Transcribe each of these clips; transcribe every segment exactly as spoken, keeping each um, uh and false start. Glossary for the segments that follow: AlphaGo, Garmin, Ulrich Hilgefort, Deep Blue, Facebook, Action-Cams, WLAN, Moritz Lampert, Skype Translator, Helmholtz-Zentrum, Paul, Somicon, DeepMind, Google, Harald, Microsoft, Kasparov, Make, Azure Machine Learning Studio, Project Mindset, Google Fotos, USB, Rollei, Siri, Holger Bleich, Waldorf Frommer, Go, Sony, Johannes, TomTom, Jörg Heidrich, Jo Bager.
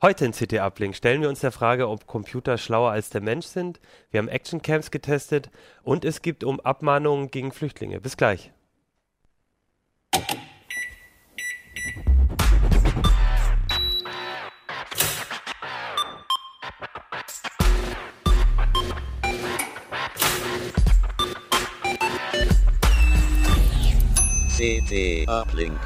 Heute in C T Uplink stellen wir uns der Frage, ob Computer schlauer als der Mensch sind. Wir haben Actioncams getestet und es gibt um Abmahnungen gegen Flüchtlinge. Bis gleich. C T Uplink.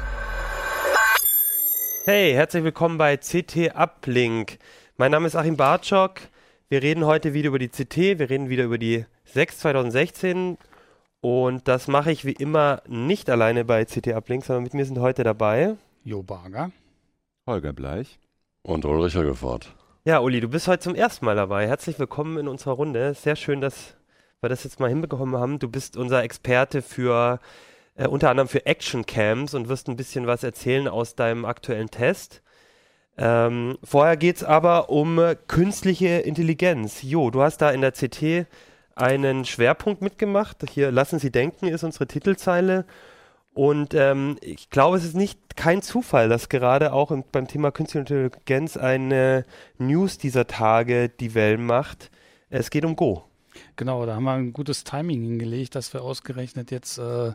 Hey, herzlich willkommen bei C T Uplink. Mein Name ist Achim Barczok. Wir reden heute wieder über die C T. Wir reden wieder über die sechs zwanzig sechzehn. Und das mache ich wie immer nicht alleine bei C T Uplink, sondern mit mir sind heute dabei Jo Bager, Holger Bleich und Ulrich Hilgefort. Ja, Uli, du bist heute zum ersten Mal dabei. Herzlich willkommen in unserer Runde. Sehr schön, dass wir das jetzt mal hinbekommen haben. Du bist unser Experte für... Äh, unter anderem für Action-Cams und wirst ein bisschen was erzählen aus deinem aktuellen Test. Ähm, vorher geht es aber um äh, künstliche Intelligenz. Jo, du hast da in der C T einen Schwerpunkt mitgemacht. Hier, lassen Sie denken, ist unsere Titelzeile. Und ähm, ich glaube, es ist nicht kein Zufall, dass gerade auch im, beim Thema künstliche Intelligenz eine News dieser Tage die Wellen macht. Es geht um Go. Genau, da haben wir ein gutes Timing hingelegt, dass wir ausgerechnet jetzt... Äh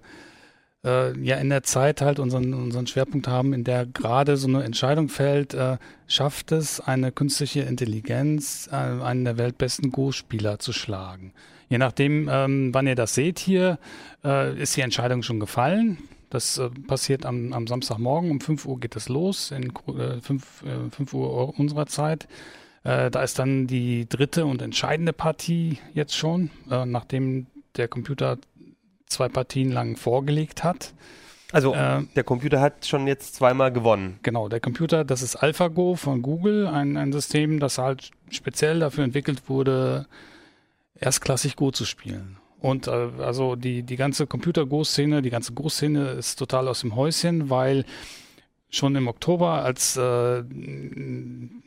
Äh, ja in der Zeit halt unseren, unseren Schwerpunkt haben, in der gerade so eine Entscheidung fällt, äh, schafft es eine künstliche Intelligenz, äh, einen der weltbesten Go-Spieler zu schlagen. Je nachdem, ähm, wann ihr das seht hier, äh, ist die Entscheidung schon gefallen. Das äh, passiert am, am Samstagmorgen, um fünf Uhr geht es los, in äh, fünf Uhr unserer Zeit. Äh, da ist dann die dritte und entscheidende Partie jetzt schon, äh, nachdem der Computer zwei Partien lang vorgelegt hat. Also äh, der Computer hat schon jetzt zweimal gewonnen. Genau, der Computer, das ist AlphaGo von Google, ein, ein System, das halt speziell dafür entwickelt wurde, erstklassig Go zu spielen. Und äh, also die, die ganze Computer-Go-Szene, die ganze Go-Szene ist total aus dem Häuschen, weil schon im Oktober, als äh, ähm,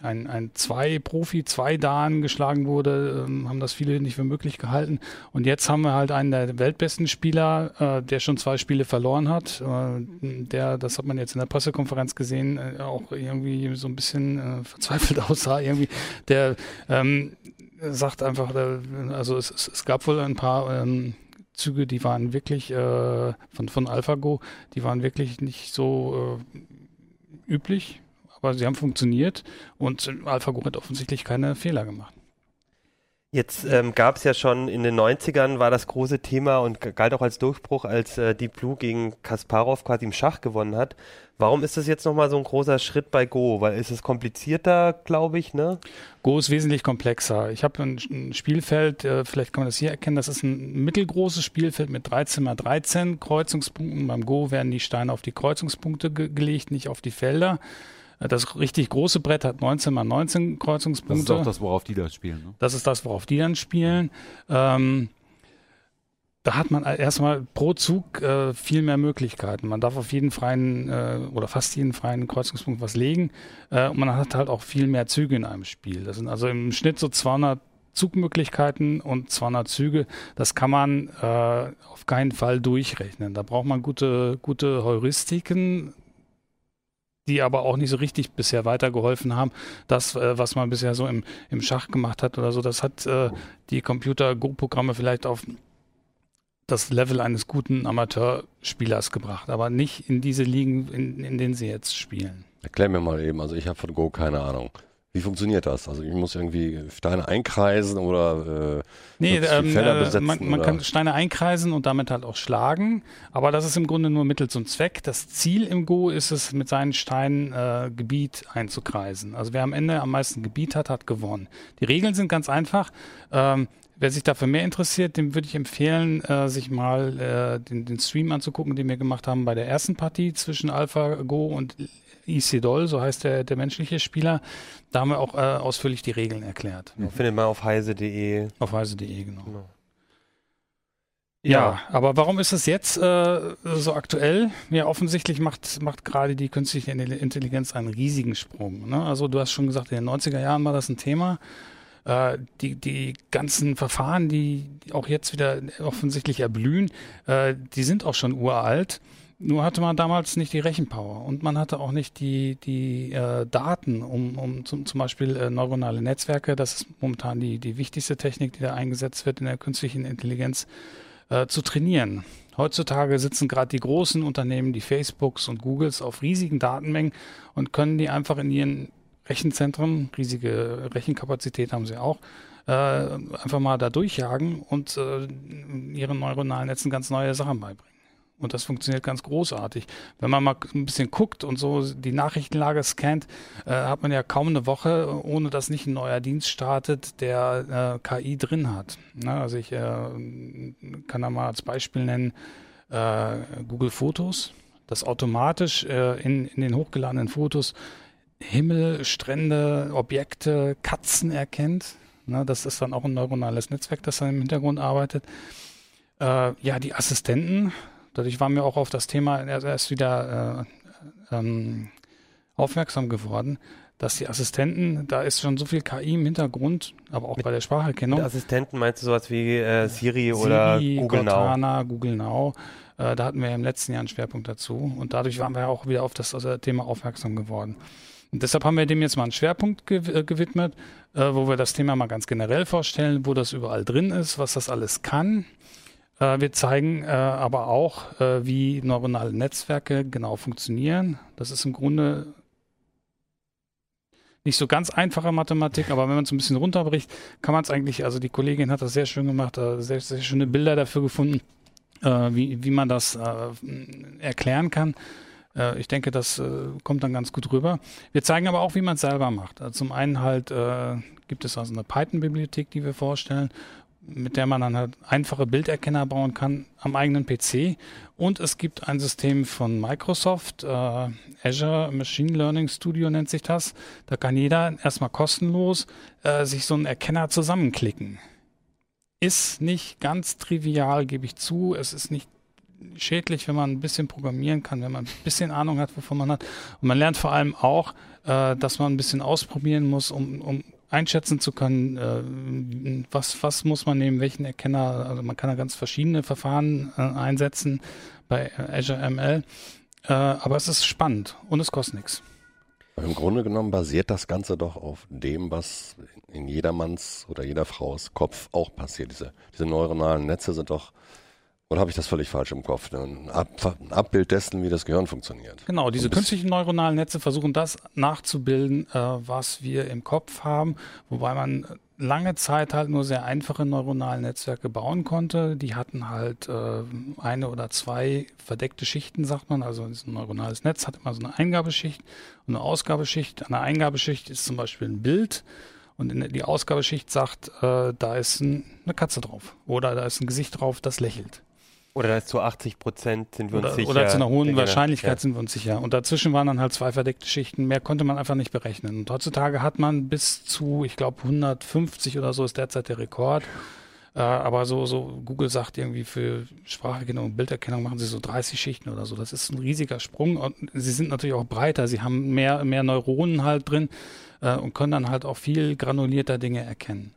ein, ein Zwei-Profi, Zwei-Dan geschlagen wurde, ähm, haben das viele nicht für möglich gehalten. Und jetzt haben wir halt einen der weltbesten Spieler, äh, der schon zwei Spiele verloren hat. Äh, der, das hat man jetzt in der Pressekonferenz gesehen, äh, auch irgendwie so ein bisschen äh, verzweifelt aussah. Irgendwie. Der ähm, sagt einfach, äh, also es, es, es gab wohl ein paar... Ähm, Züge, die waren wirklich äh, von, von AlphaGo, die waren wirklich nicht so äh, üblich, aber sie haben funktioniert und AlphaGo hat offensichtlich keine Fehler gemacht. Jetzt ähm, gab es ja schon in den neunzigern, war das große Thema und galt auch als Durchbruch, als äh, Deep Blue gegen Kasparov quasi im Schach gewonnen hat. Warum ist das jetzt nochmal so ein großer Schritt bei Go? Weil ist es komplizierter, glaube ich, ne? Go ist wesentlich komplexer. Ich habe ein, ein Spielfeld, äh, vielleicht kann man das hier erkennen, das ist ein mittelgroßes Spielfeld mit dreizehn mal dreizehn Kreuzungspunkten. Beim Go werden die Steine auf die Kreuzungspunkte ge- gelegt, nicht auf die Felder. Das richtig große Brett hat neunzehn mal neunzehn Kreuzungspunkte. Das ist auch das, worauf die dann spielen. Ne? Das ist das, worauf die dann spielen. Ähm, da hat man erstmal pro Zug äh, viel mehr Möglichkeiten. Man darf auf jeden freien äh, oder fast jeden freien Kreuzungspunkt was legen. Äh, und man hat halt auch viel mehr Züge in einem Spiel. Das sind also im Schnitt so zweihundert Zugmöglichkeiten und zweihundert Züge. Das kann man äh, auf keinen Fall durchrechnen. Da braucht man gute, gute Heuristiken, die aber auch nicht so richtig bisher weitergeholfen haben. Das, äh, was man bisher so im, im Schach gemacht hat oder so, das hat äh, die Computer-Go-Programme vielleicht auf das Level eines guten Amateurspielers gebracht, aber nicht in diese Ligen, in, in denen sie jetzt spielen. Erklär mir mal eben, also ich habe von Go keine Ahnung. Wie funktioniert das? Also ich muss irgendwie Steine einkreisen oder äh, nee, ähm, Felder besetzen? Man, man oder? kann Steine einkreisen und damit halt auch schlagen, aber das ist im Grunde nur Mittel zum Zweck. Das Ziel im Go ist es, mit seinen Steinen äh, Gebiet einzukreisen. Also wer am Ende am meisten Gebiet hat, hat gewonnen. Die Regeln sind ganz einfach. Ähm, Wer sich dafür mehr interessiert, dem würde ich empfehlen, äh, sich mal äh, den, den Stream anzugucken, den wir gemacht haben bei der ersten Partie zwischen AlphaGo und Lee Sedol, so heißt der, der menschliche Spieler. Da haben wir auch äh, ausführlich die Regeln erklärt. Mhm. Findet man auf heise punkt de. Auf heise punkt de, genau. genau. Ja, ja, aber warum ist es jetzt äh, so aktuell? Ja, offensichtlich macht, macht gerade die künstliche Intelligenz einen riesigen Sprung. Ne? Also du hast schon gesagt, in den neunziger Jahren war das ein Thema. Die, die ganzen Verfahren, die auch jetzt wieder offensichtlich erblühen, die sind auch schon uralt. Nur hatte man damals nicht die Rechenpower und man hatte auch nicht die, die äh, Daten, um, um zum, zum Beispiel äh, neuronale Netzwerke, das ist momentan die, die wichtigste Technik, die da eingesetzt wird in der künstlichen Intelligenz, äh, zu trainieren. Heutzutage sitzen gerade die großen Unternehmen, die Facebooks und Googles, auf riesigen Datenmengen und können die einfach in ihren Rechenzentren, riesige Rechenkapazität haben sie auch, äh, einfach mal da durchjagen und äh, ihren neuronalen Netzen ganz neue Sachen beibringen. Und das funktioniert ganz großartig. Wenn man mal ein bisschen guckt und so die Nachrichtenlage scannt, äh, hat man ja kaum eine Woche, ohne dass nicht ein neuer Dienst startet, der äh, K I drin hat. Na, also ich äh, kann da mal als Beispiel nennen äh, Google Fotos, das automatisch äh, in, in den hochgeladenen Fotos Himmel, Strände, Objekte, Katzen erkennt. Na, das ist dann auch ein neuronales Netzwerk, das dann im Hintergrund arbeitet. Äh, ja, die Assistenten. Dadurch waren wir auch auf das Thema erst wieder äh, ähm, aufmerksam geworden, dass die Assistenten, da ist schon so viel K I im Hintergrund, aber auch mit, bei der Spracherkennung. Mit Assistenten meinst du sowas wie äh, Siri, Siri oder Google Cortana, Now? Google Now. Äh, da hatten wir ja im letzten Jahr einen Schwerpunkt dazu und dadurch waren wir auch wieder auf das also, Thema aufmerksam geworden. Und deshalb haben wir dem jetzt mal einen Schwerpunkt gew- gewidmet, äh, wo wir das Thema mal ganz generell vorstellen, wo das überall drin ist, was das alles kann. Wir zeigen äh, aber auch, äh, wie neuronale Netzwerke genau funktionieren. Das ist im Grunde nicht so ganz einfache Mathematik, aber wenn man es ein bisschen runterbricht, kann man es eigentlich, also die Kollegin hat das sehr schön gemacht, äh, sehr, sehr schöne Bilder dafür gefunden, äh, wie, wie man das äh, erklären kann. Äh, ich denke, das äh, kommt dann ganz gut rüber. Wir zeigen aber auch, wie man es selber macht. Also zum einen halt äh, gibt es also eine Python-Bibliothek, die wir vorstellen, mit der man dann halt einfache Bilderkenner bauen kann am eigenen P C. Und es gibt ein System von Microsoft, äh, Azure Machine Learning Studio nennt sich das. Da kann jeder erstmal kostenlos äh, sich so einen Erkenner zusammenklicken. Ist nicht ganz trivial, gebe ich zu. Es ist nicht schädlich, wenn man ein bisschen programmieren kann, wenn man ein bisschen Ahnung hat, wovon man hat. Und man lernt vor allem auch, äh, dass man ein bisschen ausprobieren muss, um, um einschätzen zu können, was, was muss man nehmen, welchen Erkenner, also man kann da ganz verschiedene Verfahren einsetzen bei Azure M L, aber es ist spannend und es kostet nichts. Im Grunde genommen basiert das Ganze doch auf dem, was in jedermanns oder jeder Frau's Kopf auch passiert. Diese, diese neuronalen Netze sind doch, oder habe ich das völlig falsch im Kopf? Ein Abbild dessen, wie das Gehirn funktioniert. Genau, diese künstlichen neuronalen Netze versuchen das nachzubilden, äh, was wir im Kopf haben, wobei man lange Zeit halt nur sehr einfache neuronale Netzwerke bauen konnte. Die hatten halt äh, eine oder zwei verdeckte Schichten, sagt man. Also ein neuronales Netz hat immer so eine Eingabeschicht und eine Ausgabeschicht. An der Eingabeschicht ist zum Beispiel ein Bild. Und die Ausgabeschicht sagt, äh, da ist ein, eine Katze drauf oder da ist ein Gesicht drauf, das lächelt. Oder da ist zu achtzig Prozent sind wir uns oder, sicher. Oder zu einer hohen Wahrscheinlichkeit ja. sind wir uns sicher. Und dazwischen waren dann halt zwei verdeckte Schichten. Mehr konnte man einfach nicht berechnen. Und heutzutage hat man bis zu, ich glaube, hundertfünfzig oder so ist derzeit der Rekord. Äh, aber so, so Google sagt irgendwie für Spracherkennung und Bilderkennung machen sie so dreißig Schichten oder so. Das ist ein riesiger Sprung. Und sie sind natürlich auch breiter. Sie haben mehr, mehr Neuronen halt drin äh, und können dann halt auch viel granulierter Dinge erkennen.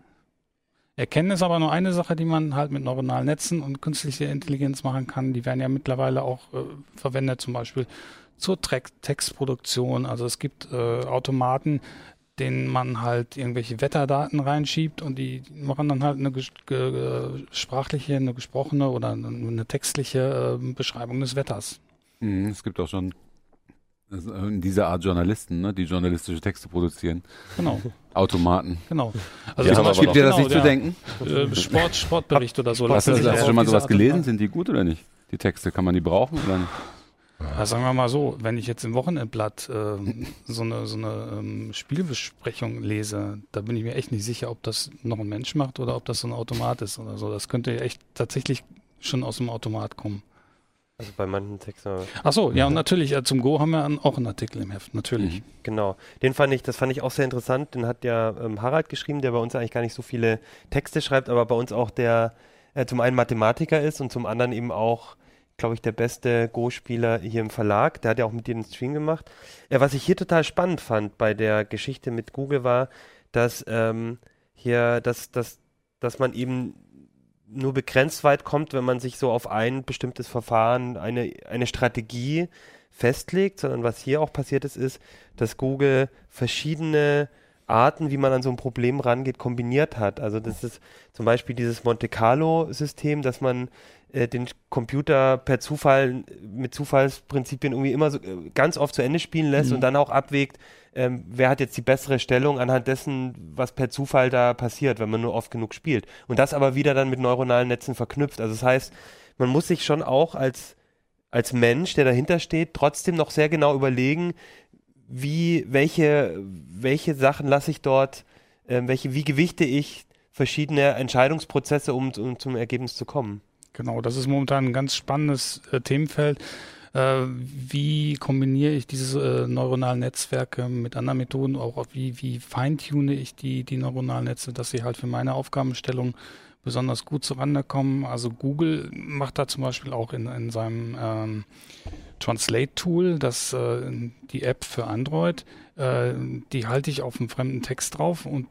Erkennen ist aber nur eine Sache, die man halt mit neuronalen Netzen und künstlicher Intelligenz machen kann. Die werden ja mittlerweile auch äh, verwendet, zum Beispiel zur Track- Textproduktion. Also es gibt äh, Automaten, denen man halt irgendwelche Wetterdaten reinschiebt und die machen dann halt eine ges- ge- sprachliche, eine gesprochene oder eine textliche äh, Beschreibung des Wetters. Mhm, es gibt auch schon diese Art Journalisten, ne, die journalistische Texte produzieren. Genau. Automaten. Genau. Also ja, gibt dir das genau, nicht zu denken? Äh, Sport, Sportbericht oder so. Hast du schon mal sowas gelesen? Sind die gut oder nicht? Die Texte, kann man die brauchen oder nicht? Ja, sagen wir mal so, wenn ich jetzt im Wochenendblatt äh, so eine, so eine ähm, Spielbesprechung lese, da bin ich mir echt nicht sicher, ob das noch ein Mensch macht oder ob das so ein Automat ist oder so. Das könnte echt tatsächlich schon aus dem Automat kommen. Also bei manchen Texten. Achso, ja, und natürlich, äh, zum Go haben wir an, auch einen Artikel im Heft, natürlich. Mhm. Genau. Den fand ich, das fand ich auch sehr interessant. Den hat ja ähm, Harald geschrieben, der bei uns eigentlich gar nicht so viele Texte schreibt, aber bei uns auch der äh, zum einen Mathematiker ist und zum anderen eben auch, glaube ich, der beste Go-Spieler hier im Verlag. Der hat ja auch mit dir den Stream gemacht. Äh, was ich hier total spannend fand bei der Geschichte mit Google war, dass ähm, hier, dass, dass, dass man eben nur begrenzt weit kommt, wenn man sich so auf ein bestimmtes Verfahren, eine, eine Strategie festlegt, sondern was hier auch passiert ist, ist, dass Google verschiedene Arten, wie man an so ein Problem rangeht, kombiniert hat. Also das ist zum Beispiel dieses Monte-Carlo-System, dass man äh, den Computer per Zufall, mit Zufallsprinzipien irgendwie immer so äh, ganz oft zu Ende spielen lässt mhm. und dann auch abwägt, ähm, wer hat jetzt die bessere Stellung anhand dessen, was per Zufall da passiert, wenn man nur oft genug spielt. Und das aber wieder dann mit neuronalen Netzen verknüpft. Also das heißt, man muss sich schon auch als, als Mensch, der dahinter steht, trotzdem noch sehr genau überlegen, wie, welche, welche Sachen lasse ich dort, äh, welche, wie gewichte ich verschiedene Entscheidungsprozesse, um, um zum Ergebnis zu kommen. Genau, das ist momentan ein ganz spannendes äh, Themenfeld. Äh, wie kombiniere ich diese äh, neuronalen Netzwerke mit anderen Methoden, auch wie, wie feintune ich die, die neuronalen Netze, dass sie halt für meine Aufgabenstellung besonders gut zurande kommen. Also Google macht da zum Beispiel auch in, in seinem ähm, Translate-Tool, das äh, die App für Android, äh, die halte ich auf einen fremden Text drauf und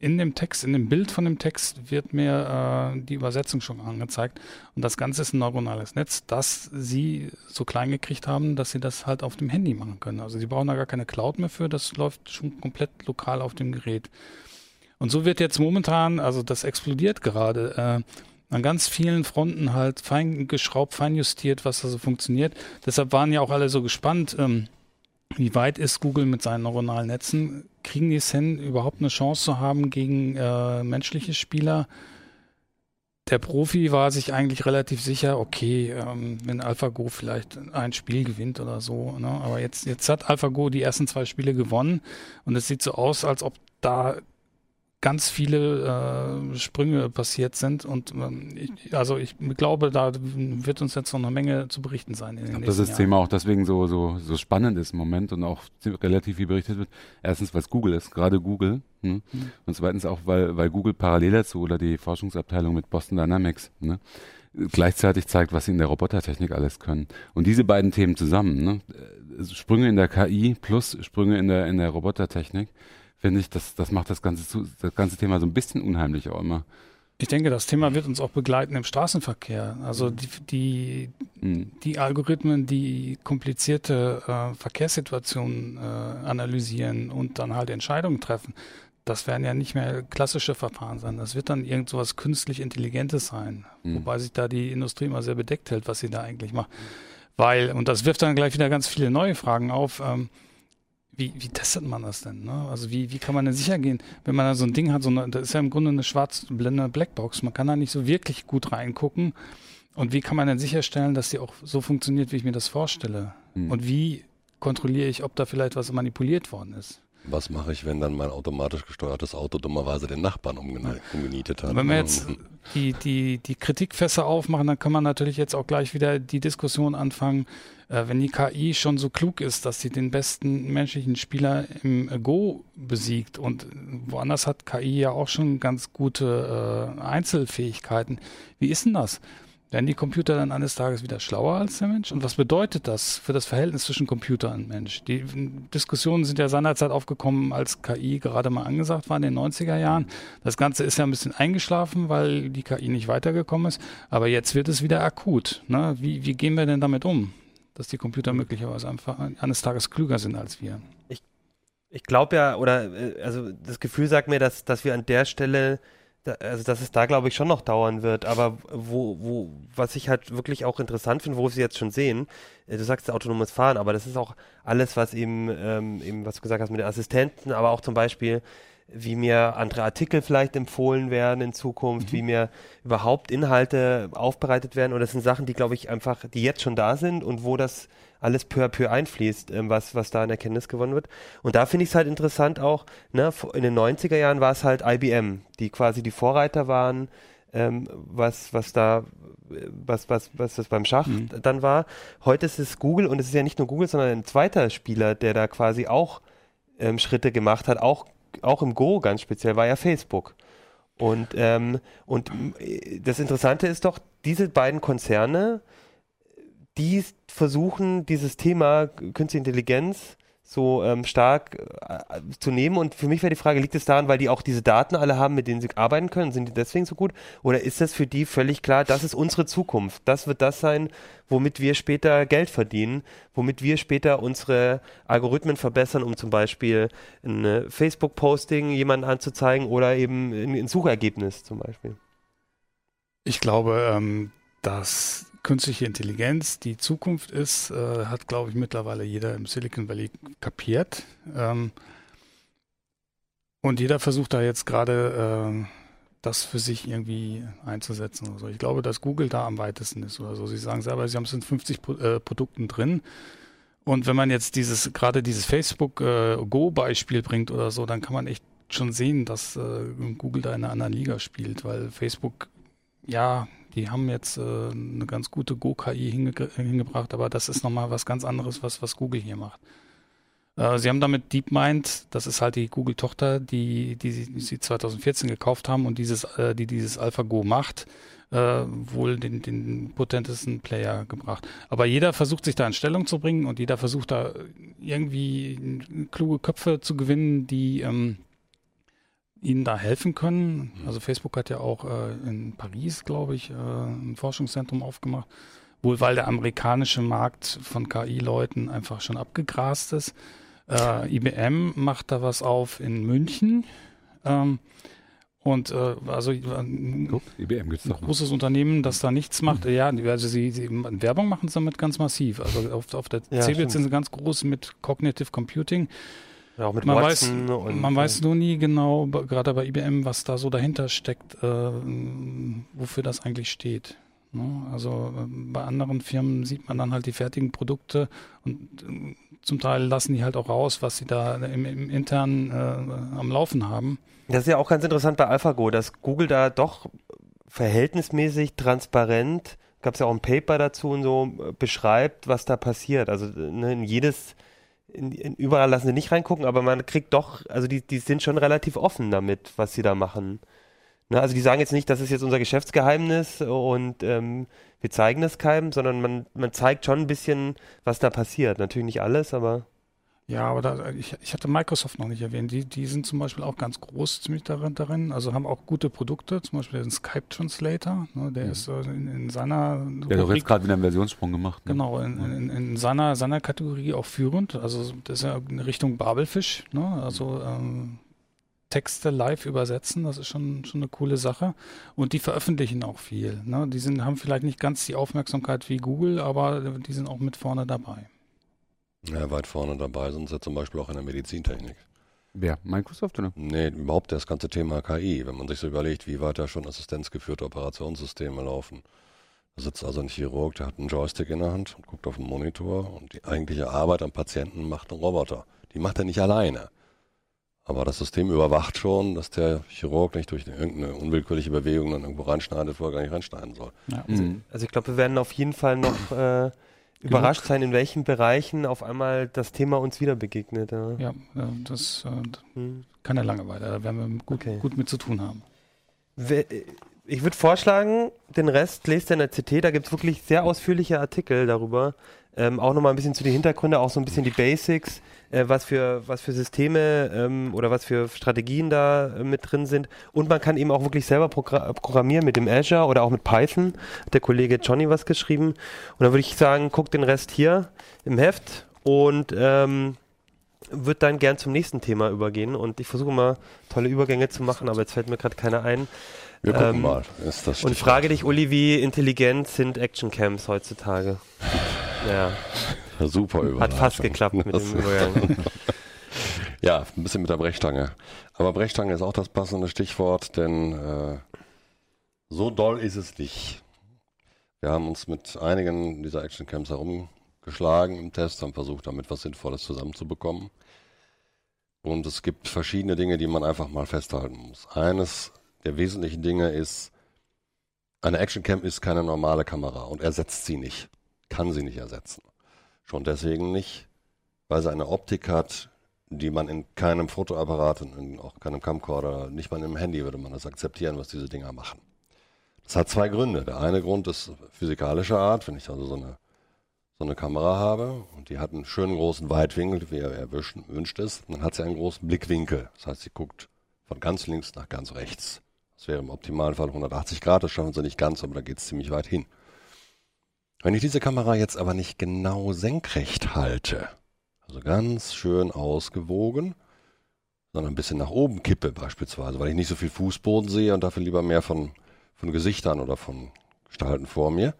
in dem Text, in dem Bild von dem Text wird mir äh, die Übersetzung schon angezeigt. Und das Ganze ist ein neuronales Netz, das sie so klein gekriegt haben, dass sie das halt auf dem Handy machen können. Also sie brauchen da gar keine Cloud mehr für, das läuft schon komplett lokal auf dem Gerät. Und so wird jetzt momentan, also das explodiert gerade, äh, an ganz vielen Fronten halt fein geschraubt, fein justiert, was da so funktioniert. Deshalb waren ja auch alle so gespannt, ähm, wie weit ist Google mit seinen neuronalen Netzen? Kriegen die es hin, überhaupt eine Chance zu haben gegen äh, menschliche Spieler? Der Profi war sich eigentlich relativ sicher, okay, ähm, wenn AlphaGo vielleicht ein Spiel gewinnt oder so, ne? Aber jetzt, jetzt hat AlphaGo die ersten zwei Spiele gewonnen und es sieht so aus, als ob da ganz viele äh, Sprünge passiert sind und ähm, ich, also ich glaube, da wird uns jetzt noch eine Menge zu berichten sein. In den ich glaube, dass das Thema auch deswegen so, so, so spannend ist im Moment und auch relativ viel berichtet wird. Erstens, weil es Google ist, gerade Google. Ne? Mhm. Und zweitens auch, weil, weil Google parallel dazu oder die Forschungsabteilung mit Boston Dynamics, ne, gleichzeitig zeigt, was sie in der Robotertechnik alles können. Und diese beiden Themen zusammen, ne, Sprünge in der K I plus Sprünge in der, in der Robotertechnik, finde ich, das, das macht das ganze, zu, das ganze Thema so ein bisschen unheimlich auch immer. Ich denke, das Thema wird uns auch begleiten im Straßenverkehr. Also die, die, mhm. die Algorithmen, die komplizierte äh, Verkehrssituationen äh, analysieren und dann halt Entscheidungen treffen, das werden ja nicht mehr klassische Verfahren sein. Das wird dann irgend so was künstlich Intelligentes sein. Mhm. Wobei sich da die Industrie immer sehr bedeckt hält, was sie da eigentlich macht. Weil, und das wirft dann gleich wieder ganz viele neue Fragen auf, ähm, Wie, wie testet man das denn? Ne? Also wie, wie kann man denn sicher gehen, wenn man da so ein Ding hat, so eine, das ist ja im Grunde eine schwarz-blende Blackbox, man kann da nicht so wirklich gut reingucken. Und wie kann man denn sicherstellen, dass die auch so funktioniert, wie ich mir das vorstelle? Hm. Und wie kontrolliere ich, ob da vielleicht was manipuliert worden ist? Was mache ich, wenn dann mein automatisch gesteuertes Auto dummerweise den Nachbarn umgene- umgenietet hat? Wenn wir jetzt die, die, die Kritikfässer aufmachen, dann kann man natürlich jetzt auch gleich wieder die Diskussion anfangen, äh, wenn die K I schon so klug ist, dass sie den besten menschlichen Spieler im Go besiegt und woanders hat K I ja auch schon ganz gute äh, Einzelfähigkeiten. Wie ist denn das? Werden die Computer dann eines Tages wieder schlauer als der Mensch? Und was bedeutet das für das Verhältnis zwischen Computer und Mensch? Die Diskussionen sind ja seinerzeit aufgekommen, als K I gerade mal angesagt war in den neunziger Jahren. Das Ganze ist ja ein bisschen eingeschlafen, weil die K I nicht weitergekommen ist. Aber jetzt wird es wieder akut. Ne? Wie, wie gehen wir denn damit um, dass die Computer möglicherweise einfach eines Tages klüger sind als wir? Ich, ich glaube ja, oder also das Gefühl sagt mir, dass, dass wir an der Stelle... Also dass es da, glaube ich, schon noch dauern wird, aber wo, wo, was ich halt wirklich auch interessant finde, wo wir sie jetzt schon sehen, du sagst autonomes Fahren, aber das ist auch alles, was eben, ähm, eben, was du gesagt hast mit den Assistenten, aber auch zum Beispiel, wie mir andere Artikel vielleicht empfohlen werden in Zukunft, mhm. wie mir überhaupt Inhalte aufbereitet werden, und das sind Sachen, die, glaube ich, einfach, die jetzt schon da sind und wo das alles peu à peu einfließt, ähm, was, was da an Erkenntnis gewonnen wird. Und da finde ich es halt interessant auch, ne, in den neunziger Jahren war es halt I B M, die quasi die Vorreiter waren, ähm, was, was da, was, was, was das beim Schach mhm. dann war. Heute ist es Google, und es ist ja nicht nur Google, sondern ein zweiter Spieler, der da quasi auch ähm, Schritte gemacht hat, auch auch im Go ganz speziell, war ja Facebook. Und, ähm, und das Interessante ist doch, diese beiden Konzerne, die versuchen, dieses Thema Künstliche Intelligenz so ähm, stark äh, zu nehmen. Und für mich wäre die Frage, liegt es daran, weil die auch diese Daten alle haben, mit denen sie arbeiten können? Sind die deswegen so gut? Oder ist das für die völlig klar, das ist unsere Zukunft? Das wird das sein, womit wir später Geld verdienen, womit wir später unsere Algorithmen verbessern, um zum Beispiel ein Facebook-Posting jemanden anzuzeigen oder eben ein Suchergebnis zum Beispiel? Ich glaube, ähm, dass künstliche Intelligenz die Zukunft ist, äh, hat, glaube ich, mittlerweile jeder im Silicon Valley kapiert. Ähm, und jeder versucht da jetzt gerade, äh, das für sich irgendwie einzusetzen oder so. Ich glaube, dass Google da am weitesten ist oder so. Sie sagen selber, sie haben es in fünfzig Pro- äh, Produkten drin. Und wenn man jetzt dieses, gerade dieses Facebook-Go-Beispiel äh, bringt oder so, dann kann man echt schon sehen, dass äh, Google da in einer anderen Liga spielt, weil Facebook, ja, die haben jetzt äh, eine ganz gute Go-K I hinge- hingebracht, aber das ist nochmal was ganz anderes, was, was Google hier macht. Äh, sie haben damit DeepMind, das ist halt die Google-Tochter, die, die sie zwanzig vierzehn gekauft haben und dieses, äh, die dieses AlphaGo macht, äh, wohl den, den potentesten Player gebracht. Aber jeder versucht sich da in Stellung zu bringen und jeder versucht da irgendwie kluge Köpfe zu gewinnen, die ähm, ihnen da helfen können. Also Facebook hat ja auch äh, in Paris, glaube ich, äh, ein Forschungszentrum aufgemacht, wohl weil der amerikanische Markt von K I-Leuten einfach schon abgegrast ist. Äh, I B M macht da was auf in München. Ähm, und äh, also äh, Guck, I B M gibt's noch ein großes Unternehmen, das da nichts macht. Mhm. Ja, also sie, sie Werbung machen sie damit ganz massiv. Also auf, auf der ja, CeBIT sind sie ganz groß mit Cognitive Computing. Ja, auch mit man weiß, und, man weiß nur nie genau, b- gerade bei I B M, was da so dahinter steckt, äh, wofür das eigentlich steht. Ne? Also äh, bei anderen Firmen sieht man dann halt die fertigen Produkte und äh, zum Teil lassen die halt auch raus, was sie da im, im internen äh, am Laufen haben. Das ist ja auch ganz interessant bei AlphaGo, dass Google da doch verhältnismäßig transparent, gab es ja auch ein Paper dazu und so, beschreibt, was da passiert. Also ne, in jedes... In, in, überall lassen sie nicht reingucken, aber man kriegt doch, also die, die sind schon relativ offen damit, was sie da machen. Ne, also die sagen jetzt nicht, das ist jetzt unser Geschäftsgeheimnis und ähm, wir zeigen das keinem, sondern man, man zeigt schon ein bisschen, was da passiert. Natürlich nicht alles, aber... Ja, aber da, ich, ich hatte Microsoft noch nicht erwähnt. Die, die sind zum Beispiel auch ganz groß ziemlich darin, also haben auch gute Produkte, zum Beispiel den Skype Translator, ne, der mhm. ist in, in seiner... Der hat doch jetzt gerade wieder einen Versionssprung gemacht. Ne? Genau, in, in, in seiner, seiner Kategorie auch führend, also das ist ja in Richtung Babelfisch, ne, also ähm, Texte live übersetzen, das ist schon, schon eine coole Sache und die veröffentlichen auch viel. Ne? Die sind, haben vielleicht nicht ganz die Aufmerksamkeit wie Google, aber die sind auch mit vorne dabei. Ja, weit vorne dabei sind sie ja zum Beispiel auch in der Medizintechnik. Wer? Microsoft oder? Nee, überhaupt das ganze Thema K I. Wenn man sich so überlegt, wie weit da schon assistenzgeführte Operationssysteme laufen. Da sitzt also ein Chirurg, der hat einen Joystick in der Hand und guckt auf den Monitor und die eigentliche Arbeit am Patienten macht ein Roboter. Die macht er nicht alleine. Aber das System überwacht schon, dass der Chirurg nicht durch irgendeine unwillkürliche Bewegung dann irgendwo reinschneidet, wo er gar nicht reinschneiden soll. Ja, also, mhm. also ich glaube, wir werden auf jeden Fall noch... Äh, überrascht sein, in welchen Bereichen auf einmal das Thema uns wieder begegnet. Ja, ja das äh, hm. kann ja lange weiter. Da werden wir gut, okay. gut mit zu tun haben. Ich würde vorschlagen, den Rest lest ihr in der C T. Da gibt es wirklich sehr ausführliche Artikel darüber. Ähm, auch nochmal ein bisschen zu den Hintergründen, auch so ein bisschen die Basics, äh, was für was für Systeme ähm, oder was für Strategien da äh, mit drin sind. Und man kann eben auch wirklich selber progra- programmieren mit dem Azure oder auch mit Python. Hat der Kollege Johnny was geschrieben. Und dann würde ich sagen, guckt den Rest hier im Heft und ähm, würde dann gern zum nächsten Thema übergehen. Und ich versuche mal, tolle Übergänge zu machen, aber jetzt fällt mir gerade keiner ein. Wir gucken ähm, mal. Ist das und frage dich, Uli, wie intelligent sind Actioncams heutzutage? Ja, super Überraschung. Hat fast geklappt mit das dem Übergang. Ja, ein bisschen mit der Brechstange. Aber Brechstange ist auch das passende Stichwort, denn äh, so doll ist es nicht. Wir haben uns mit einigen dieser Actioncams herumgeschlagen im Test, haben versucht, damit was Sinnvolles zusammenzubekommen. Und es gibt verschiedene Dinge, die man einfach mal festhalten muss. Eines der wesentlichen Dinge ist, eine Actioncam ist keine normale Kamera und ersetzt sie nicht. Kann sie nicht ersetzen. Schon deswegen nicht, weil sie eine Optik hat, die man in keinem Fotoapparat, in auch keinem Camcorder, nicht mal in einem Handy würde man das akzeptieren, was diese Dinger machen. Das hat zwei Gründe. Der eine Grund ist physikalischer Art, wenn ich also so eine so eine Kamera habe und die hat einen schönen großen Weitwinkel, wie er wünscht ist, dann hat sie einen großen Blickwinkel. Das heißt, sie guckt von ganz links nach ganz rechts. Das wäre im optimalen Fall hundertachtzig Grad, das schaffen sie nicht ganz, aber da geht es ziemlich weit hin. Wenn ich diese Kamera jetzt aber nicht genau senkrecht halte, also ganz schön ausgewogen, sondern ein bisschen nach oben kippe beispielsweise, weil ich nicht so viel Fußboden sehe und dafür lieber mehr von, von Gesichtern oder von Gestalten vor mir,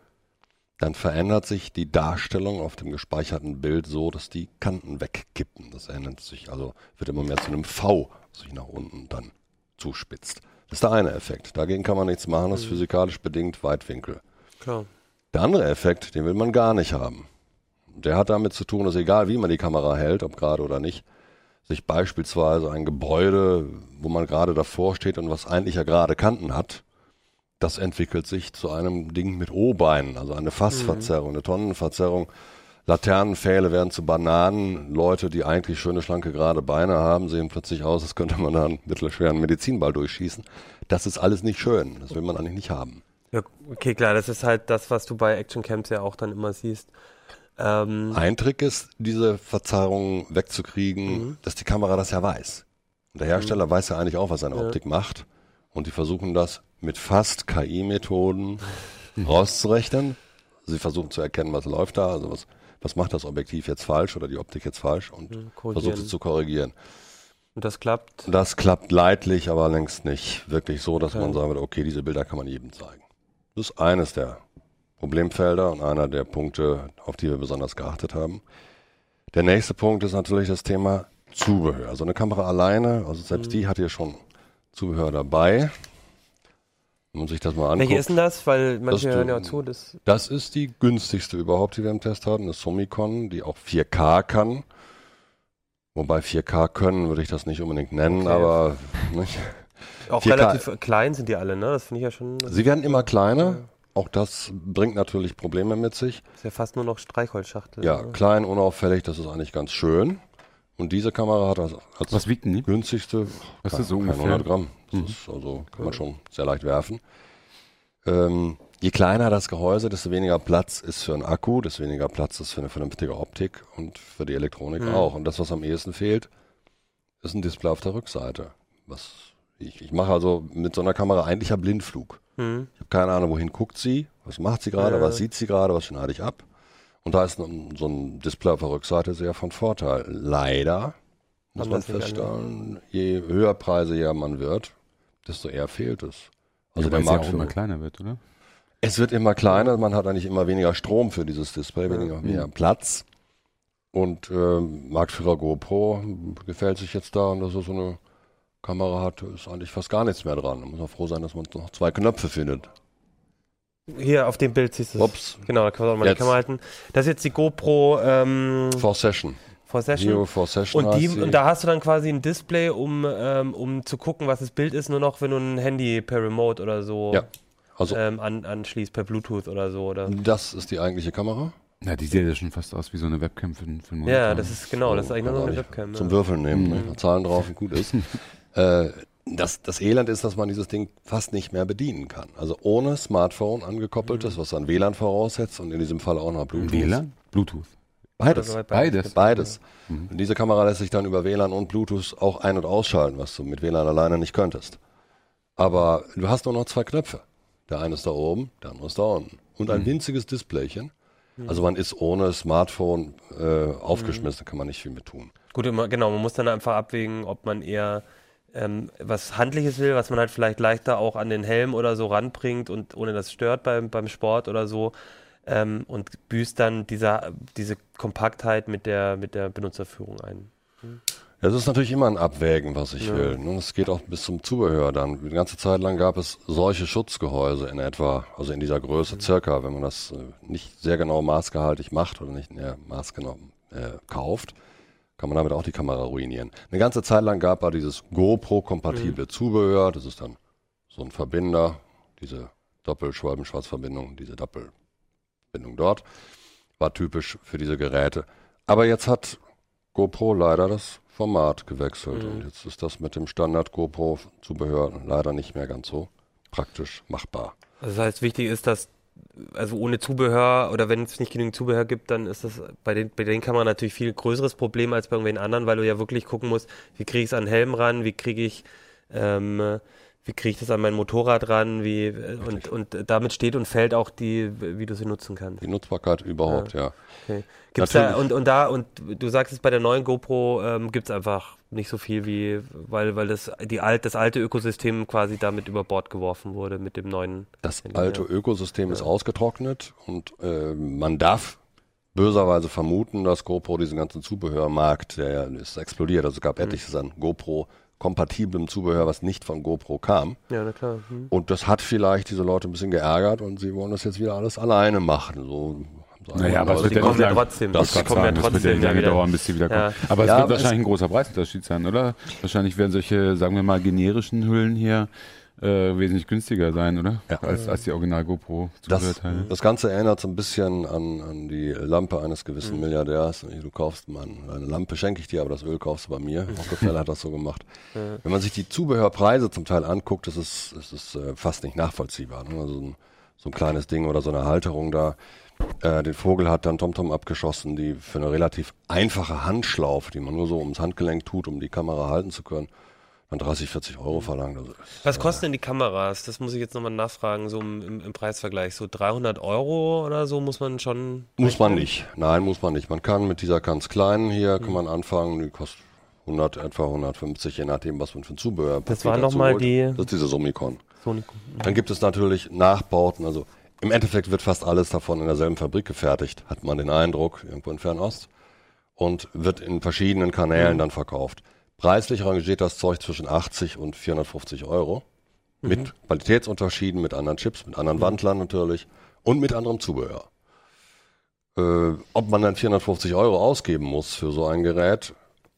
dann verändert sich die Darstellung auf dem gespeicherten Bild so, dass die Kanten wegkippen. Das ändert sich also, wird immer mehr zu einem V, das sich nach unten dann zuspitzt. Das ist der eine Effekt. Dagegen kann man nichts machen, das ist physikalisch bedingt Weitwinkel. Klar. Der andere Effekt, den will man gar nicht haben. Der hat damit zu tun, dass egal wie man die Kamera hält, ob gerade oder nicht, sich beispielsweise ein Gebäude, wo man gerade davor steht und was eigentlich ja gerade Kanten hat, das entwickelt sich zu einem Ding mit O-Beinen, also eine Fassverzerrung, eine Tonnenverzerrung. Laternenpfähle werden zu Bananen. Leute, die eigentlich schöne, schlanke, gerade Beine haben, sehen plötzlich aus, als könnte man da einen mittelschweren Medizinball durchschießen. Das ist alles nicht schön. Das will man eigentlich nicht haben. Ja, okay, klar. Das ist halt das, was du bei Actioncams ja auch dann immer siehst. Ähm Ein Trick ist, diese Verzerrung wegzukriegen, mhm. dass die Kamera das ja weiß. Und der Hersteller mhm. weiß ja eigentlich auch, was seine ja. Optik macht. Und die versuchen das mit fast K I-Methoden rauszurechnen. Sie versuchen zu erkennen, was läuft da, also was, was macht das Objektiv jetzt falsch oder die Optik jetzt falsch und ja, versucht es zu korrigieren. Und das klappt? Das klappt leidlich, aber längst nicht wirklich so, dass okay. man sagt, okay, diese Bilder kann man jedem zeigen. Das ist eines der Problemfelder und einer der Punkte, auf die wir besonders geachtet haben. Der nächste Punkt ist natürlich das Thema Zubehör. Also eine Kamera alleine, also selbst mhm. die hat hier schon Zubehör dabei. Wenn man sich das mal anguckt. Welche ist denn das? Weil manche hören ja zu. Das, das ist die günstigste überhaupt, die wir im Test hatten. Eine Summicon, die auch vier K kann. Wobei vier K können, würde ich das nicht unbedingt nennen, okay. aber nicht. Auch vier K. Relativ klein sind die alle, ne? Das finde ich ja schon. Sie werden immer kleiner. Ja. Auch das bringt natürlich Probleme mit sich. Das ist ja fast nur noch Streichholzschachtel. Ja, ne? Klein, unauffällig, das ist eigentlich ganz schön. Und diese Kamera hat als, als Was wiegt denn die? günstigste Was kein, ist so ungefähr? hundert Gramm. Das mhm. ist also kann man schon sehr leicht werfen. Ähm, je kleiner das Gehäuse, desto weniger Platz ist für einen Akku, desto weniger Platz ist für eine vernünftige Optik und für die Elektronik mhm. auch. Und das, was am ehesten fehlt, ist ein Display auf der Rückseite. Was ich, ich mache also mit so einer Kamera eigentlich einen Blindflug. Mhm. Ich habe keine Ahnung, wohin guckt sie, was macht sie gerade, ja. was sieht sie gerade, was schneide ich ab. Und da ist so ein Display auf der Rückseite sehr von Vorteil. Leider muss man feststellen, je höher preisiger man wird, desto eher fehlt es. Also ja, der Markt es ja auch immer kleiner wird, oder? Es wird immer kleiner, man hat eigentlich immer weniger Strom für dieses Display, weniger mehr mhm. Platz. Und äh, Marktführer GoPro gefällt sich jetzt da und dass er so eine Kamera hat, ist eigentlich fast gar nichts mehr dran. Da muss man froh sein, dass man noch zwei Knöpfe findet. Hier auf dem Bild siehst du es. Ups. Genau, da kann man auch mal jetzt die Kamera halten. Das ist jetzt die GoPro ähm, For Session. For Session. For Session und, die, und da hast du dann quasi ein Display, um, ähm, um zu gucken, was das Bild ist, nur noch, wenn du ein Handy per Remote oder so ja. also, ähm, an, anschließt, per Bluetooth oder so. Oder? Das ist die eigentliche Kamera. Na, die sieht ja schon fast aus wie so eine Webcam für, für einen Ja, das ist genau, so, das ist eigentlich nur so eine Webcam. Zum ja. Würfeln nehmen, mhm. ne? Zahlen drauf und gut ist. äh, Das, das Elend ist, dass man dieses Ding fast nicht mehr bedienen kann. Also ohne Smartphone angekoppeltes, was dann W L A N voraussetzt und in diesem Fall auch noch Bluetooth. W L A N? Bluetooth. Beides. Beides. Beides. Beides. Mhm. Und diese Kamera lässt sich dann über W L A N und Bluetooth auch ein- und ausschalten, was du mit W L A N alleine nicht könntest. Aber du hast nur noch zwei Knöpfe. Der eine ist da oben, der andere ist da unten. Und ein mhm. winziges Displaychen. Mhm. Also man ist ohne Smartphone äh, aufgeschmissen, da kann man nicht viel mit tun. Gut, immer, genau, man muss dann einfach abwägen, ob man eher Ähm, was Handliches will, was man halt vielleicht leichter auch an den Helm oder so ranbringt und ohne dass es stört beim, beim Sport oder so ähm, und büßt dann dieser, diese Kompaktheit mit der, mit der Benutzerführung ein. Hm? Ja, das ist natürlich immer ein Abwägen, was ich ja. will. Es geht auch bis zum Zubehör dann. Die ganze Zeit lang gab es solche Schutzgehäuse in etwa, also in dieser Größe mhm. circa, wenn man das nicht sehr genau maßgehaltig macht oder nicht mehr maßgenau äh, kauft, kann man damit auch die Kamera ruinieren. Eine ganze Zeit lang gab es dieses GoPro-kompatible mhm. Zubehör. Das ist dann so ein Verbinder, diese Doppelschwalbenschwarzverbindung, diese Doppelbindung dort. War typisch für diese Geräte. Aber jetzt hat GoPro leider das Format gewechselt. Mhm. Und jetzt ist das mit dem Standard-GoPro-Zubehör leider nicht mehr ganz so praktisch machbar. Das heißt, wichtig ist, dass also ohne Zubehör oder wenn es nicht genügend Zubehör gibt, dann ist das bei den, bei den Kameras natürlich viel größeres Problem als bei irgendwelchen anderen, weil du ja wirklich gucken musst, wie kriege ich es an den Helm ran, wie kriege ich ähm, wie kriege ich das an mein Motorrad ran, wie und, und damit steht und fällt auch die, wie du sie nutzen kannst. Die Nutzbarkeit überhaupt, ja. ja. Okay. Gibt's da, und, und da, und du sagst es, bei der neuen GoPro ähm, gibt es einfach nicht so viel wie, weil, weil das, die alt, das alte Ökosystem quasi damit über Bord geworfen wurde mit dem neuen. Das Handy, alte ja. Ökosystem ja. ist ausgetrocknet und äh, man darf böserweise vermuten, dass GoPro diesen ganzen Zubehörmarkt, der ja ist explodiert, also es gab etliches mhm. an GoPro kompatiblem Zubehör, was nicht von GoPro kam. Ja, na klar. Mhm. Und das hat vielleicht diese Leute ein bisschen geärgert und sie wollen das jetzt wieder alles alleine machen. So, so naja, aber das wird ja wieder trotzdem. Das wird ja lange dauern, bis sie wieder kommen. Ja. Aber ja, es wird wahrscheinlich ein großer Preisunterschied sein, oder? Wahrscheinlich werden solche, sagen wir mal, generischen Hüllen hier äh, wesentlich günstiger sein, oder? Ja. Als, als die Original GoPro Zubehörteile. Das, das Ganze erinnert so ein bisschen an, an die Lampe eines gewissen mhm. Milliardärs. Du kaufst mal eine Lampe, schenke ich dir, aber das Öl kaufst du bei mir. Rockefeller hat das so gemacht. Ja. Wenn man sich die Zubehörpreise zum Teil anguckt, das ist, das ist äh, fast nicht nachvollziehbar. Ne? Also ein, so ein kleines Ding oder so eine Halterung da. Äh, den Vogel hat dann TomTom abgeschossen, die für eine relativ einfache Handschlaufe, die man nur so ums Handgelenk tut, um die Kamera halten zu können, dreißig, vierzig Euro verlangt. Also was kosten denn die Kameras? Das muss ich jetzt nochmal nachfragen, so im, im Preisvergleich. So dreihundert Euro oder so muss man schon... Muss man nicht. Nein, muss man nicht. Man kann mit dieser ganz kleinen hier, mhm. kann man anfangen, die kostet hundert, etwa hundertfünfzig, je nachdem, was man für ein Zubehör... Das war nochmal die... Das ist diese Somicon. Somicon. Mhm. Dann gibt es natürlich Nachbauten, also im Endeffekt wird fast alles davon in derselben Fabrik gefertigt, hat man den Eindruck, irgendwo in Fernost, und wird in verschiedenen Kanälen mhm. dann verkauft. Preislich rangiert das Zeug zwischen achtzig und vierhundertfünfzig Euro. Mhm. Mit Qualitätsunterschieden, mit anderen Chips, mit anderen mhm. Wandlern natürlich und mit anderem Zubehör. Äh, ob man dann vierhundertfünfzig Euro ausgeben muss für so ein Gerät,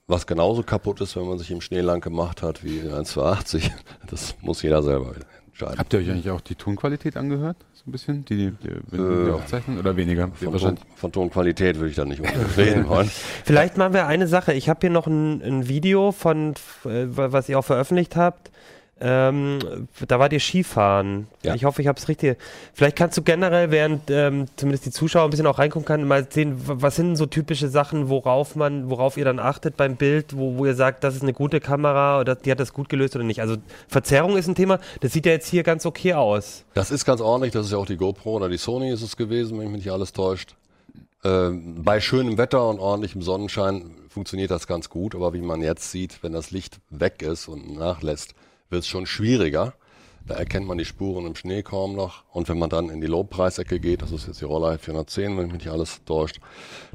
was genauso kaputt ist, wenn man sich im Schnee lang gemacht hat wie eins Komma achtzig, das muss jeder selber entscheiden. Habt ihr euch eigentlich auch die Tonqualität angehört? So ein bisschen? Die, die, die, äh, die aufzeichnen oder weniger? Von, Ton, von Tonqualität würde ich da nicht unbedingt reden wollen. Vielleicht machen wir eine Sache. Ich habe hier noch ein, ein Video von, was ihr auch veröffentlicht habt. Ähm, da wart ihr Skifahren. Ja. Ich hoffe, ich habe es richtig. Vielleicht kannst du generell, während ähm, zumindest die Zuschauer ein bisschen auch reingucken können, mal sehen, was sind so typische Sachen, worauf man, worauf ihr dann achtet beim Bild, wo, wo ihr sagt, das ist eine gute Kamera oder die hat das gut gelöst oder nicht. Also Verzerrung ist ein Thema. Das sieht ja jetzt hier ganz okay aus. Das ist ganz ordentlich. Das ist ja auch die GoPro oder die Sony ist es gewesen, wenn mich nicht alles täuscht. Ähm, bei schönem Wetter und ordentlichem Sonnenschein funktioniert das ganz gut. Aber wie man jetzt sieht, wenn das Licht weg ist und nachlässt, wird es schon schwieriger. Da erkennt man die Spuren im Schnee kaum noch. Und wenn man dann in die Low-Preis-Ecke geht, das ist jetzt die Rollei vierhundertzehn, wenn mich nicht alles täuscht.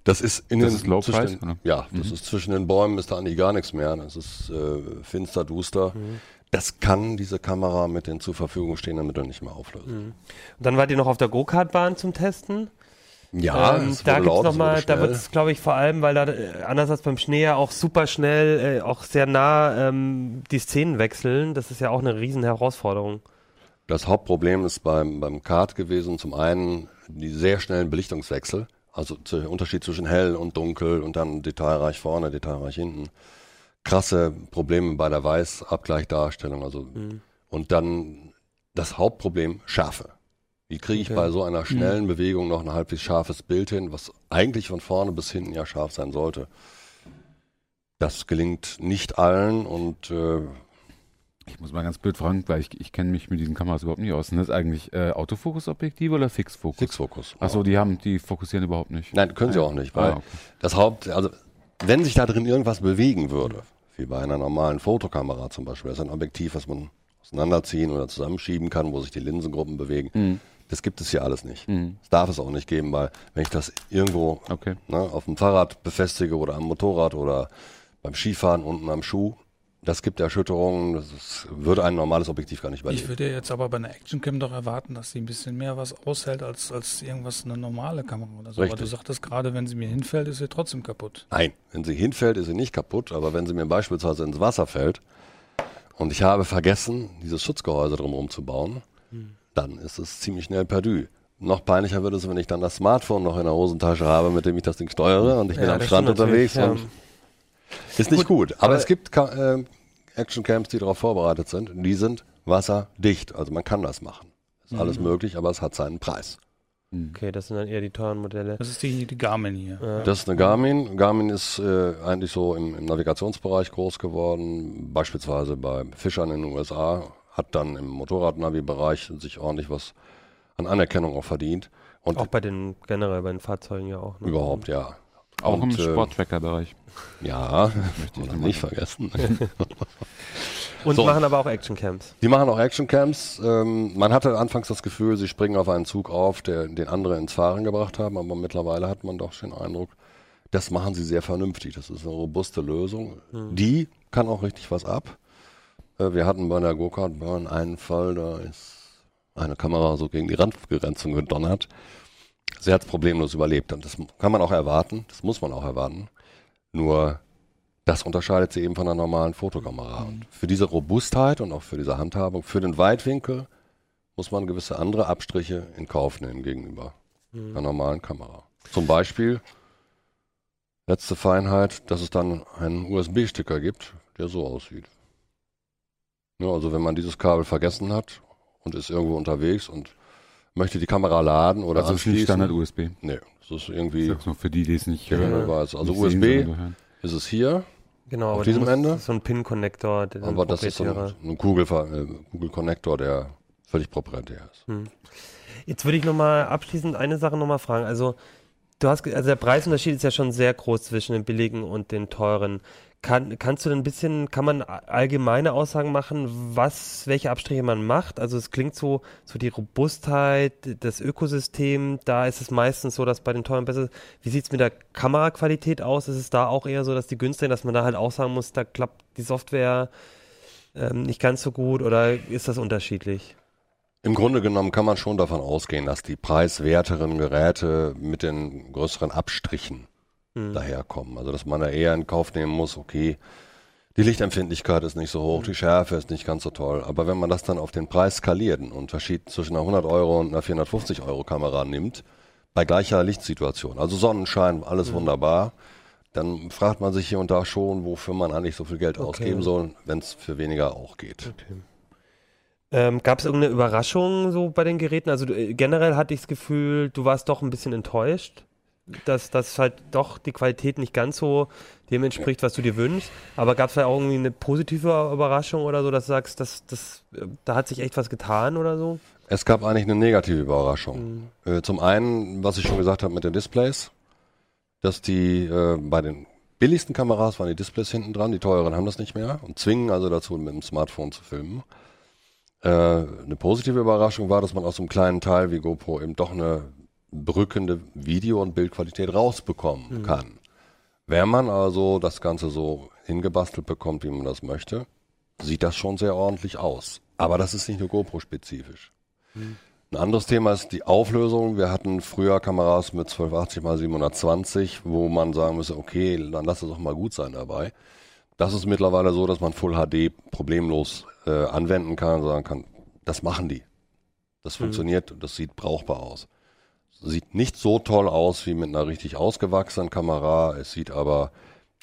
Das ist in das den, ist Low-Preis, den, ja, mhm. das ist zwischen den Bäumen, ist da eigentlich gar nichts mehr. Das ist äh, finster, duster. Mhm. Das kann diese Kamera mit den zur Verfügung stehenden Mitteln nicht mehr auflösen. Mhm. Und dann wart ihr noch auf der Go-Kart-Bahn zum Testen? Ja, ähm, da gibt's laut, noch mal, da wird es, glaube ich, vor allem, weil da äh, anders als beim Schnee ja auch super schnell, äh, auch sehr nah ähm, die Szenen wechseln. Das ist ja auch eine riesen Herausforderung. Das Hauptproblem ist beim beim Kart gewesen. Zum einen die sehr schnellen Belichtungswechsel, also der Unterschied zwischen hell und dunkel und dann detailreich vorne, detailreich hinten. Krasse Probleme bei der Weißabgleichdarstellung. Also mhm. und dann das Hauptproblem Schärfe. Wie kriege ich okay. bei so einer schnellen Bewegung noch ein halbwegs scharfes Bild hin, was eigentlich von vorne bis hinten ja scharf sein sollte? Das gelingt nicht allen und äh ich muss mal ganz blöd fragen, weil ich, ich kenne mich mit diesen Kameras überhaupt nicht aus. Sind das eigentlich äh, Autofokusobjektive oder Fixfokus? Fixfokus. Achso, die haben, die fokussieren überhaupt nicht. Nein, können sie auch nicht, weil ah, okay. das Haupt, also wenn sich da drin irgendwas bewegen würde, wie bei einer normalen Fotokamera zum Beispiel, das ist ein Objektiv, was man auseinanderziehen oder zusammenschieben kann, wo sich die Linsengruppen bewegen. Mhm. Das gibt es hier alles nicht. Mhm. Das darf es auch nicht geben, weil wenn ich das irgendwo okay. ne, auf dem Fahrrad befestige oder am Motorrad oder beim Skifahren unten am Schuh, das gibt Erschütterungen, das ist, würde ein normales Objektiv gar nicht überleben. Ich würde jetzt aber bei einer Actioncam doch erwarten, dass sie ein bisschen mehr was aushält als, als irgendwas eine normale Kamera oder so. Richtig. Aber du sagtest gerade, wenn sie mir hinfällt, ist sie trotzdem kaputt. Nein, wenn sie hinfällt, ist sie nicht kaputt, aber wenn sie mir beispielsweise ins Wasser fällt und ich habe vergessen, dieses Schutzgehäuse drumherum zu bauen, mhm. dann ist es ziemlich schnell perdu. Noch peinlicher wird es, wenn ich dann das Smartphone noch in der Hosentasche habe, mit dem ich das Ding steuere und ich ja, bin am Strand unterwegs. Ja. Und ist nicht gut, gut. Aber, aber es gibt äh, Actioncams, die darauf vorbereitet sind. Die sind wasserdicht, also man kann das machen. Ist mhm. alles möglich, aber es hat seinen Preis. Okay, das sind dann eher die teuren Modelle. Das ist die, die Garmin hier. Ja. Das ist eine Garmin. Garmin ist äh, eigentlich so im, im Navigationsbereich groß geworden, beispielsweise bei Fischern in den U S A, hat dann im Motorradnavi-Bereich sich ordentlich was an Anerkennung auch verdient. Und auch bei den, generell bei den Fahrzeugen ja auch. Ne? Überhaupt, ja. Auch und, im Sporttracker-Bereich. Ja, möchte ich nicht vergessen. Und so, machen aber auch Actioncams. Die machen auch Actioncams. Ähm, man hatte anfangs das Gefühl, sie springen auf einen Zug auf, der, den andere ins Fahren gebracht haben, aber mittlerweile hat man doch den Eindruck, das machen sie sehr vernünftig. Das ist eine robuste Lösung. Hm. Die kann auch richtig was ab. Äh, wir hatten bei der Go-Kart-Burn einen Fall, da ist eine Kamera so gegen die Randbegrenzung gedonnert. Sie hat es problemlos überlebt und das kann man auch erwarten, das muss man auch erwarten. Nur das unterscheidet sie eben von einer normalen Fotokamera. Mhm. Und für diese Robustheit und auch für diese Handhabung, für den Weitwinkel, muss man gewisse andere Abstriche in Kauf nehmen gegenüber mhm. einer normalen Kamera. Zum Beispiel, letzte Feinheit, dass es dann einen U S B-Stecker gibt, der so aussieht. Ja, also wenn man dieses Kabel vergessen hat und ist irgendwo unterwegs und möchte die Kamera laden oder also anschließen. Das ist nicht Standard-U S B. Nee, das ist irgendwie... Das ist nur für die, die es nicht hören. Ja. Also nicht U S B sehen, ist es hier, genau, auf diesem Ende. Das ist so ein PIN-Konnektor. Aber das ist so ein, ein Google-Konnektor, der völlig proprietär ist. Hm. Jetzt würde ich nochmal abschließend eine Sache nochmal fragen. Also, du hast, also der Preisunterschied ist ja schon sehr groß zwischen den billigen und den teuren. Kann, kannst du denn ein bisschen, kann man allgemeine Aussagen machen, was, welche Abstriche man macht? Also es klingt so, so die Robustheit, das Ökosystem, da ist es meistens so, dass bei den teuren besser ist. Wie sieht es mit der Kameraqualität aus? Ist es da auch eher so, dass die günstigen, dass man da halt auch sagen muss, da klappt die Software ähm, nicht ganz so gut oder ist das unterschiedlich? Im Grunde genommen kann man schon davon ausgehen, dass die preiswerteren Geräte mit den größeren Abstrichen daherkommen. Also dass man da eher in Kauf nehmen muss, okay, die Lichtempfindlichkeit ist nicht so hoch, die Schärfe ist nicht ganz so toll, aber wenn man das dann auf den Preis skaliert, einen Unterschied zwischen einer hundert Euro und einer vierhundertfünfzig Euro Kamera nimmt, bei gleicher Lichtsituation, also Sonnenschein, alles mhm. wunderbar, dann fragt man sich hier und da schon, wofür man eigentlich so viel Geld okay. ausgeben soll, wenn es für weniger auch geht. Okay. Ähm, gab es irgendeine Überraschung so bei den Geräten? Also du, generell hatte ich das Gefühl, du warst doch ein bisschen enttäuscht, dass das halt doch die Qualität nicht ganz so dem entspricht, was du dir wünschst. Aber gab es da auch irgendwie eine positive Überraschung oder so, dass du sagst, dass, dass, da hat sich echt was getan oder so? Es gab eigentlich eine negative Überraschung. Mhm. Äh, zum einen, was ich schon gesagt habe mit den Displays, dass die äh, bei den billigsten Kameras waren die Displays hinten dran, die teuren haben das nicht mehr und zwingen also dazu, mit dem Smartphone zu filmen. Äh, eine positive Überraschung war, dass man aus so einem kleinen Teil wie GoPro eben doch eine brückende Video- und Bildqualität rausbekommen mhm. kann. Wenn man also das Ganze so hingebastelt bekommt, wie man das möchte, sieht das schon sehr ordentlich aus. Aber das ist nicht nur GoPro-spezifisch. Mhm. Ein anderes Thema ist die Auflösung. Wir hatten früher Kameras mit zwölfhundertachtzig mal siebenhundertzwanzig, wo man sagen müsste, okay, dann lass es doch mal gut sein dabei. Das ist mittlerweile so, dass man Full H D problemlos äh, anwenden kann und sagen kann, das machen die. Das mhm. funktioniert, das sieht brauchbar aus. Sieht nicht so toll aus wie mit einer richtig ausgewachsenen Kamera. Es sieht aber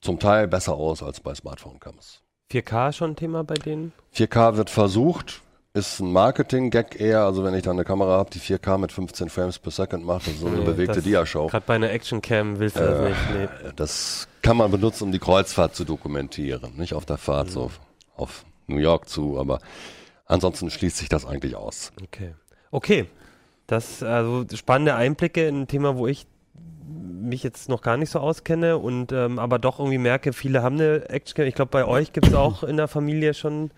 zum Teil besser aus als bei Smartphone-Kameras. vier K schon ein Thema bei denen? vier K wird versucht. Ist ein Marketing-Gag eher. Also wenn ich dann eine Kamera habe, die vier K mit fünfzehn Frames per Second macht, das ist so eine nee, bewegte Diashow. Gerade bei einer Action-Cam willst du das äh, nicht. Nee. Das kann man benutzen, um die Kreuzfahrt zu dokumentieren. Nicht auf der Fahrt mhm. so auf New York zu. Aber ansonsten schließt sich das eigentlich aus. Okay. Okay. Das also spannende Einblicke in ein Thema, wo ich mich jetzt noch gar nicht so auskenne und ähm, aber doch irgendwie merke, viele haben eine Actioncam. Ich glaube, bei euch gibt es auch in der Familie schon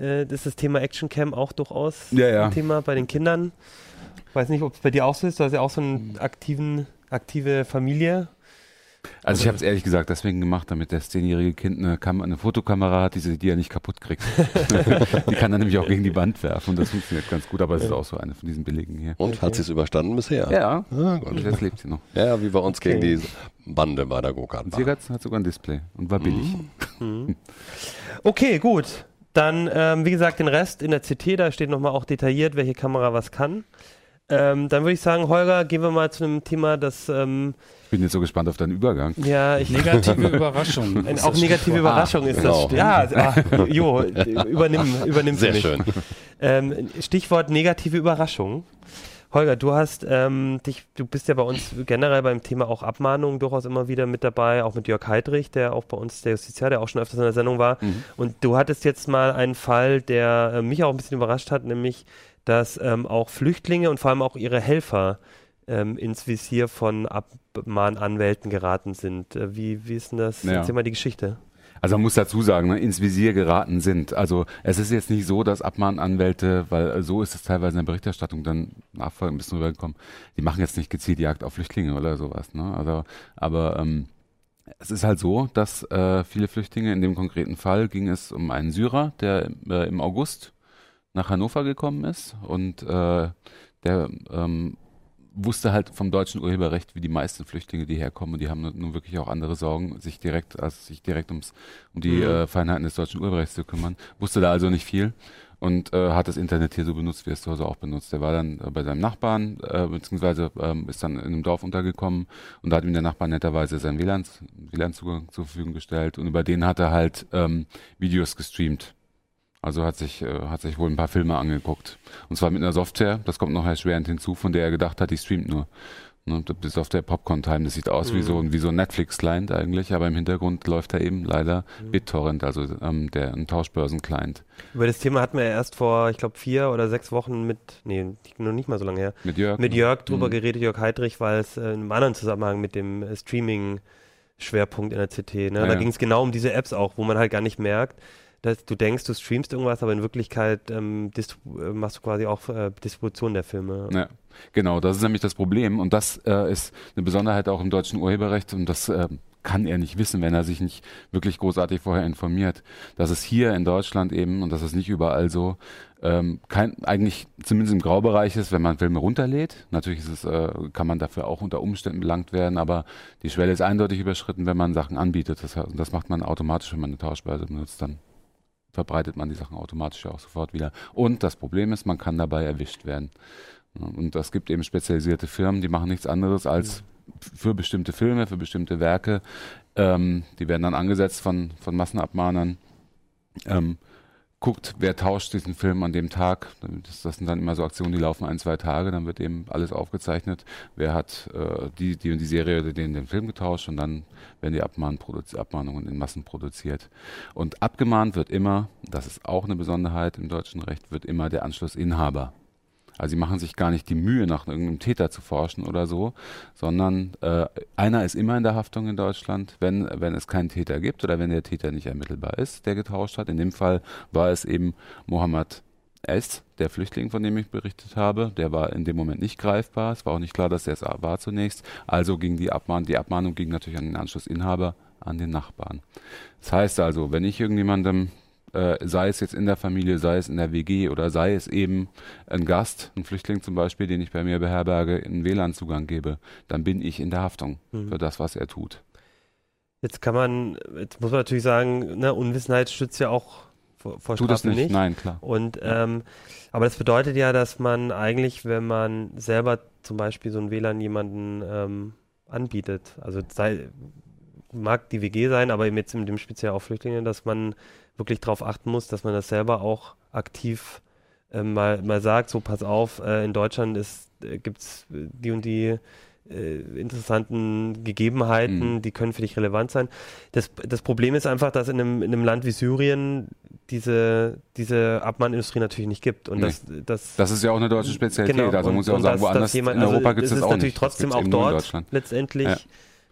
äh, ist das Thema Actioncam auch durchaus ja, ja. ein Thema bei den Kindern. Ich weiß nicht, ob es bei dir auch so ist. Du hast ja auch so eine aktiven, aktive Familie. Also ich habe es ehrlich gesagt deswegen gemacht, damit das zehnjährige Kind eine, Kam eine Fotokamera hat, die, sie, die er nicht kaputt kriegt. Die kann er nämlich auch gegen die Wand werfen und das funktioniert ganz gut, aber es ist auch so eine von diesen billigen hier. Und okay. hat sie es überstanden bisher? Ja, ah, gut. Und jetzt lebt sie noch. Ja, wie bei uns okay. gegen die Bande bei der Go-Kart-Bahn. Sie hat sogar ein Display und war billig. Mhm. Okay, gut. Dann, ähm, wie gesagt, den Rest in der C T, da steht nochmal auch detailliert, welche Kamera was kann. Ähm, dann würde ich sagen, Holger, gehen wir mal zu einem Thema, das... Ähm, ich bin jetzt so gespannt auf deinen Übergang. Ja, ich negative Überraschung. Ein, auch negative Überraschung ah, ist genau. das. Ja, ah, Jo, übernimm, übernimm Sehr schön. Ähm, Stichwort negative Überraschung. Holger, du hast ähm, dich, du bist ja bei uns generell beim Thema auch Abmahnungen durchaus immer wieder mit dabei, auch mit Jörg Heidrich, der auch bei uns der Justiziar, der auch schon öfters in der Sendung war. Mhm. Und du hattest jetzt mal einen Fall, der äh, mich auch ein bisschen überrascht hat, nämlich, dass ähm, auch Flüchtlinge und vor allem auch ihre Helfer ähm, ins Visier von Abmahnanwälten geraten sind. Äh, wie, wie ist denn das? Ja. Erzähl mal die Geschichte. Also man muss dazu sagen, ne, ins Visier geraten sind. Also es ist jetzt nicht so, dass Abmahnanwälte, weil so ist es teilweise in der Berichterstattung dann nachfolgend ein bisschen rübergekommen, die machen jetzt nicht gezielt Jagd auf Flüchtlinge oder sowas. Ne? Also, aber ähm, es ist halt so, dass äh, viele Flüchtlinge, in dem konkreten Fall ging es um einen Syrer, der äh, im August nach Hannover gekommen ist und äh, der ähm, wusste halt vom deutschen Urheberrecht, wie die meisten Flüchtlinge, die herkommen, und die haben nun wirklich auch andere Sorgen, sich direkt, also sich direkt ums, um die mhm. äh, Feinheiten des deutschen Urheberrechts zu kümmern. Wusste da also nicht viel und äh, hat das Internet hier so benutzt, wie er es zu Hause auch benutzt. Der war dann äh, bei seinem Nachbarn, äh, beziehungsweise äh, ist dann in einem Dorf untergekommen und da hat ihm der Nachbar netterweise seinen W L A N-Zugang zur Verfügung gestellt und über den hat er halt ähm, Videos gestreamt. Also hat sich, äh, hat sich wohl ein paar Filme angeguckt. Und zwar mit einer Software, das kommt noch erschwerend hinzu, von der er gedacht hat, die streamt nur. Ne, die Software Popcorn Time, das sieht aus mhm. wie so, wie so ein Netflix-Client eigentlich, aber im Hintergrund läuft da eben leider mhm. BitTorrent, also ähm, der, ein Tauschbörsen-Client. Über das Thema hatten wir ja erst vor, ich glaube, vier oder sechs Wochen mit, nee, noch nicht mal so lange her, mit Jörg, mit Jörg drüber mhm. geredet, Jörg Heidrich, weil es äh, in einem anderen Zusammenhang mit dem äh, Streaming-Schwerpunkt in der C T, ne? Ja, da ja. ging es genau um diese Apps auch, wo man halt gar nicht merkt, dass du denkst, du streamst irgendwas, aber in Wirklichkeit ähm, machst du quasi auch äh, Distribution der Filme. Ja, genau, das ist nämlich das Problem und das äh, ist eine Besonderheit auch im deutschen Urheberrecht und das äh, kann er nicht wissen, wenn er sich nicht wirklich großartig vorher informiert. Das ist hier in Deutschland eben, und das ist nicht überall so, ähm, kein, eigentlich zumindest im Graubereich ist, wenn man Filme runterlädt. Natürlich ist es, äh, kann man dafür auch unter Umständen belangt werden, aber die Schwelle ist eindeutig überschritten, wenn man Sachen anbietet. Das, das macht man automatisch, wenn man eine Tauschbörse benutzt, dann verbreitet man die Sachen automatisch auch sofort wieder. Und das Problem ist, man kann dabei erwischt werden. Und es gibt eben spezialisierte Firmen, die machen nichts anderes als für bestimmte Filme, für bestimmte Werke. Ähm, die werden dann angesetzt von, von Massenabmahnern. Ähm, guckt, wer tauscht diesen Film an dem Tag. Das, das sind dann immer so Aktionen, die laufen ein, zwei Tage. Dann wird eben alles aufgezeichnet. Wer hat äh, die, die und die Serie oder den, den Film getauscht? Und dann werden die Abmahn produzi- Abmahnungen in Massen produziert. Und abgemahnt wird immer, das ist auch eine Besonderheit im deutschen Recht, wird immer der Anschlussinhaber. Also sie machen sich gar nicht die Mühe, nach irgendeinem Täter zu forschen oder so, sondern äh, einer ist immer in der Haftung in Deutschland, wenn, wenn es keinen Täter gibt oder wenn der Täter nicht ermittelbar ist, der getauscht hat. In dem Fall war es eben Mohammed S., der Flüchtling, von dem ich berichtet habe. Der war in dem Moment nicht greifbar. Es war auch nicht klar, dass er es war zunächst. Also ging die Abmahnung, die Abmahnung ging natürlich an den Anschlussinhaber, an den Nachbarn. Das heißt also, wenn ich irgendjemandem, Äh, sei es jetzt in der Familie, sei es in der W G oder sei es eben ein Gast, ein Flüchtling zum Beispiel, den ich bei mir beherberge, einen W L A N-Zugang gebe, dann bin ich in der Haftung mhm. für das, was er tut. Jetzt kann man, jetzt muss man natürlich sagen, ne, Unwissenheit schützt ja auch vor, vor Strafe das nicht. nicht. Nein, klar. Und, ähm, aber das bedeutet ja, dass man eigentlich, wenn man selber zum Beispiel so ein W L A N jemanden ähm, anbietet, also sei, mag die W G sein, aber eben jetzt in dem speziell auch Flüchtlinge, dass man wirklich darauf achten muss, dass man das selber auch aktiv äh, mal, mal sagt, so pass auf, äh, in Deutschland äh, gibt es die und die äh, interessanten Gegebenheiten, mhm. die können für dich relevant sein. Das, das Problem ist einfach, dass in einem, in einem Land wie Syrien diese, diese Abmahnindustrie natürlich nicht gibt. Und nee. das, das, das ist ja auch eine deutsche Spezialität, genau. Also und, muss ich auch sagen, woanders jemand, in Europa also, gibt es das auch nicht. Das ist natürlich trotzdem auch dort letztendlich ja.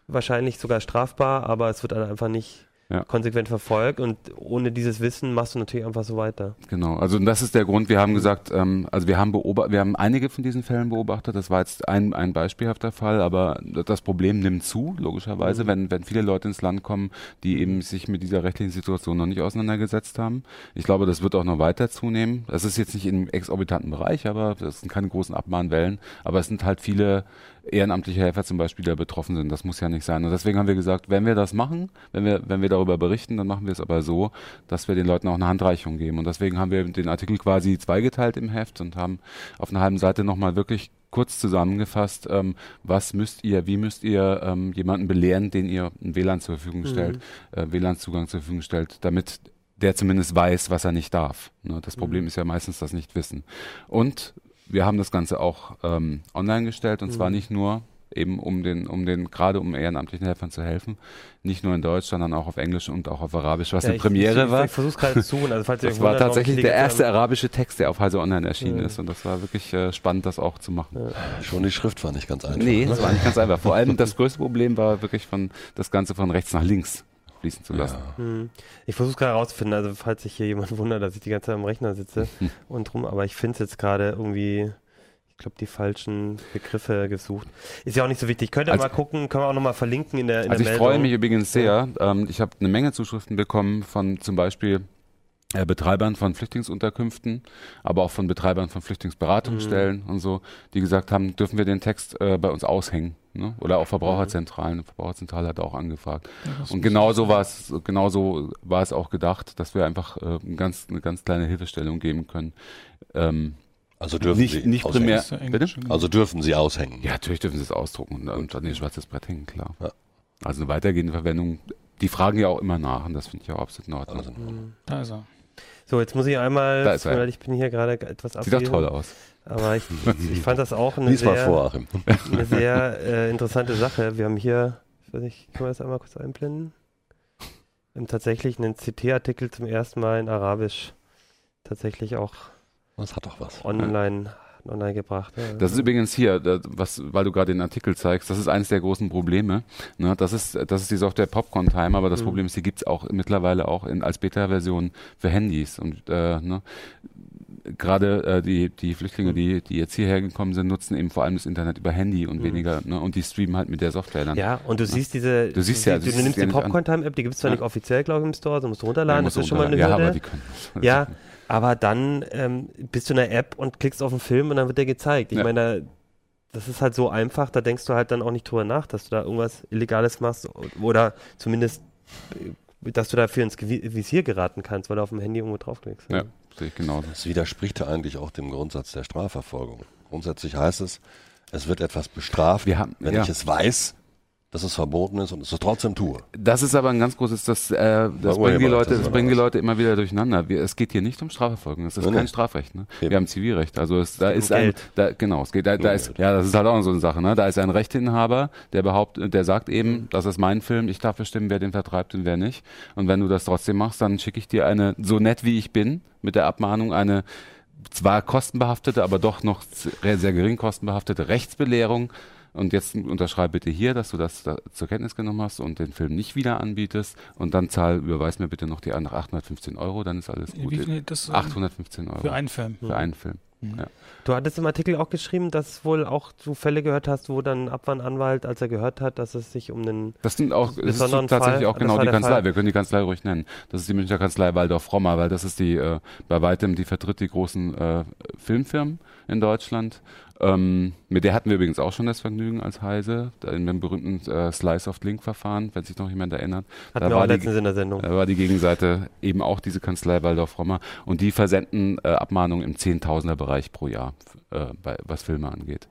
wahrscheinlich sogar strafbar, aber es wird dann einfach nicht Ja. konsequent verfolgt und ohne dieses Wissen machst du natürlich einfach so weiter. Genau, also das ist der Grund, wir haben gesagt, ähm, also wir haben beobacht, wir haben einige von diesen Fällen beobachtet, das war jetzt ein, ein beispielhafter Fall, aber das Problem nimmt zu, logischerweise, mhm. wenn, wenn viele Leute ins Land kommen, die eben sich mit dieser rechtlichen Situation noch nicht auseinandergesetzt haben. Ich glaube, das wird auch noch weiter zunehmen. Das ist jetzt nicht im exorbitanten Bereich, aber das sind keine großen Abmahnwellen, aber es sind halt viele ehrenamtliche Helfer zum Beispiel, die da betroffen sind. Das muss ja nicht sein. Und deswegen haben wir gesagt, wenn wir das machen, wenn wir, wenn wir darüber berichten, dann machen wir es aber so, dass wir den Leuten auch eine Handreichung geben. Und deswegen haben wir den Artikel quasi zweigeteilt im Heft und haben auf einer halben Seite nochmal wirklich kurz zusammengefasst, ähm, was müsst ihr, wie müsst ihr ähm, jemanden belehren, den ihr ein W L A N zur Verfügung stellt, mhm. äh, W L A N-Zugang zur Verfügung stellt, damit der zumindest weiß, was er nicht darf. Ne, das Problem mhm. ist ja meistens das Nichtwissen. Und wir haben das Ganze auch ähm, online gestellt und mhm. zwar nicht nur eben um den, um den, gerade um ehrenamtlichen Helfern zu helfen, nicht nur in Deutsch, sondern auch auf Englisch und auch auf Arabisch, was ja, eine ich, Premiere ich, war. Ich versuch's gerade zu tun. Also falls das war tatsächlich der erste haben. arabische Text, der auf Heise Online erschienen ja. ist, und das war wirklich äh, spannend, das auch zu machen. Ja. Schon die Schrift war nicht ganz einfach. Nee, das war nicht ganz einfach. Vor allem das größte Problem war wirklich von, das Ganze von rechts nach links fließen zu lassen. Ja. Hm. Ich versuche es gerade herauszufinden, also falls sich hier jemand wundert, dass ich die ganze Zeit am Rechner sitze hm. und rum, aber ich finde es jetzt gerade irgendwie, ich glaube, die falschen Begriffe gesucht. Ist ja auch nicht so wichtig. Könnt ihr also mal gucken, können wir auch nochmal verlinken in der, in also der Meldung. Also ich freue mich übrigens sehr. Ähm, ich habe eine Menge Zuschriften bekommen von zum Beispiel äh, Betreibern von Flüchtlingsunterkünften, aber auch von Betreibern von Flüchtlingsberatungsstellen mhm. und so, die gesagt haben, dürfen wir den Text äh, bei uns aushängen. Ne? Oder auch Verbraucherzentralen. Mhm. Verbraucherzentrale hat auch angefragt. Ja, und genauso war es, genauso war es auch gedacht, dass wir einfach äh, ganz, eine ganz kleine Hilfestellung geben können. Ähm, Also dürfen nicht, Sie nicht primär, bitte? Also dürfen Sie aushängen? Ja, natürlich dürfen Sie es ausdrucken und dann an ihr schwarzes Brett hängen, klar. Ja. Also eine weitergehende Verwendung, die fragen ja auch immer nach und das finde ich auch absolut in Ordnung. Also, da ist er. So, jetzt muss ich einmal, da ist er. Ich bin hier gerade etwas abwesend. Sieht abgeben, doch toll aus. Aber ich, ich fand das auch eine sehr, vor, Achim. eine sehr äh, interessante Sache. Wir haben hier, ich weiß nicht, können wir das einmal kurz einblenden? Wir haben tatsächlich einen C T-Artikel zum ersten Mal in Arabisch tatsächlich auch Das hat doch was. Online, ja. online gebracht. Ja. Das ist übrigens hier, das, was, weil du gerade den Artikel zeigst, das ist eines der großen Probleme. Ne, das ist, das ist die Software Popcorn Time, aber das mhm. Problem ist, die gibt es auch mittlerweile auch in, als Beta-Version für Handys. Und äh, ne, gerade äh, die, die Flüchtlinge, die, die jetzt hierher gekommen sind, nutzen eben vor allem das Internet über Handy und mhm. weniger, ne, und die streamen halt mit der Software dann. Ja, und du ne? siehst diese, du, siehst du, ja, du, du, du nimmst die Popcorn-Time-App, die gibt es zwar ja. nicht offiziell, glaube ich, im Store, so musst du runterladen, ja, das ist runterladen. schon mal eine Hürde. Ja, aber die können das. Ja. Aber dann ähm, bist du in der App und klickst auf den Film und dann wird der gezeigt. Ich ja. meine, das ist halt so einfach, da denkst du halt dann auch nicht drüber nach, dass du da irgendwas Illegales machst oder zumindest, dass du dafür ins Visier geraten kannst, weil du auf dem Handy irgendwo draufklickst. Ja, ja, sehe ich genauso. Das widerspricht ja eigentlich auch dem Grundsatz der Strafverfolgung. Grundsätzlich heißt es, es wird etwas bestraft, Wir haben, wenn ja. ich es weiß, dass es verboten ist und es trotzdem tue. Das ist aber ein ganz großes, das, äh, das bringen die Leute, das bringen die Leute immer wieder durcheinander. Wir, es geht hier nicht um Strafverfolgung, das ist ja, kein ne? Strafrecht. Ne? Wir haben Zivilrecht, also es, da ist ein, da, genau, es geht, da, da ist, ja, das ist halt auch so eine Sache. Ne? Da ist ein Rechteinhaber, der behauptet, der sagt eben, mhm. das ist mein Film, ich darf bestimmen, wer den vertreibt und wer nicht. Und wenn du das trotzdem machst, dann schicke ich dir eine, so nett wie ich bin, mit der Abmahnung eine zwar kostenbehaftete, aber doch noch sehr gering kostenbehaftete Rechtsbelehrung. Und jetzt unterschreib bitte hier, dass du das da zur Kenntnis genommen hast und den Film nicht wieder anbietest. Und dann zahl, überweis mir bitte noch die anderen achthundertfünfzehn Euro, dann ist alles gut. Wie viel, das achthundertfünfzehn Euro. Für einen Film. Für einen Film, mhm. ja. Du hattest im Artikel auch geschrieben, dass wohl auch du Fälle gehört hast, wo dann Abwandanwalt, als er gehört hat, dass es sich um einen Das sind auch, es ist tatsächlich auch genau die Kanzlei. Fall. Wir können die Kanzlei ruhig nennen. Das ist die Münchner Kanzlei Waldorf Frommer, weil das ist die, äh, bei weitem, die vertritt die großen äh, Filmfirmen in Deutschland. Ähm, mit der hatten wir übrigens auch schon das Vergnügen als Heise, in dem berühmten äh, Slice-of-Link-Verfahren, wenn sich noch jemand erinnert. Hatten da war, die, in der Sendung. Da war die Gegenseite eben auch diese Kanzlei Waldorf Frommer und die versenden äh, Abmahnungen im Zehntausender-Bereich pro Jahr, äh, bei, was Filme angeht.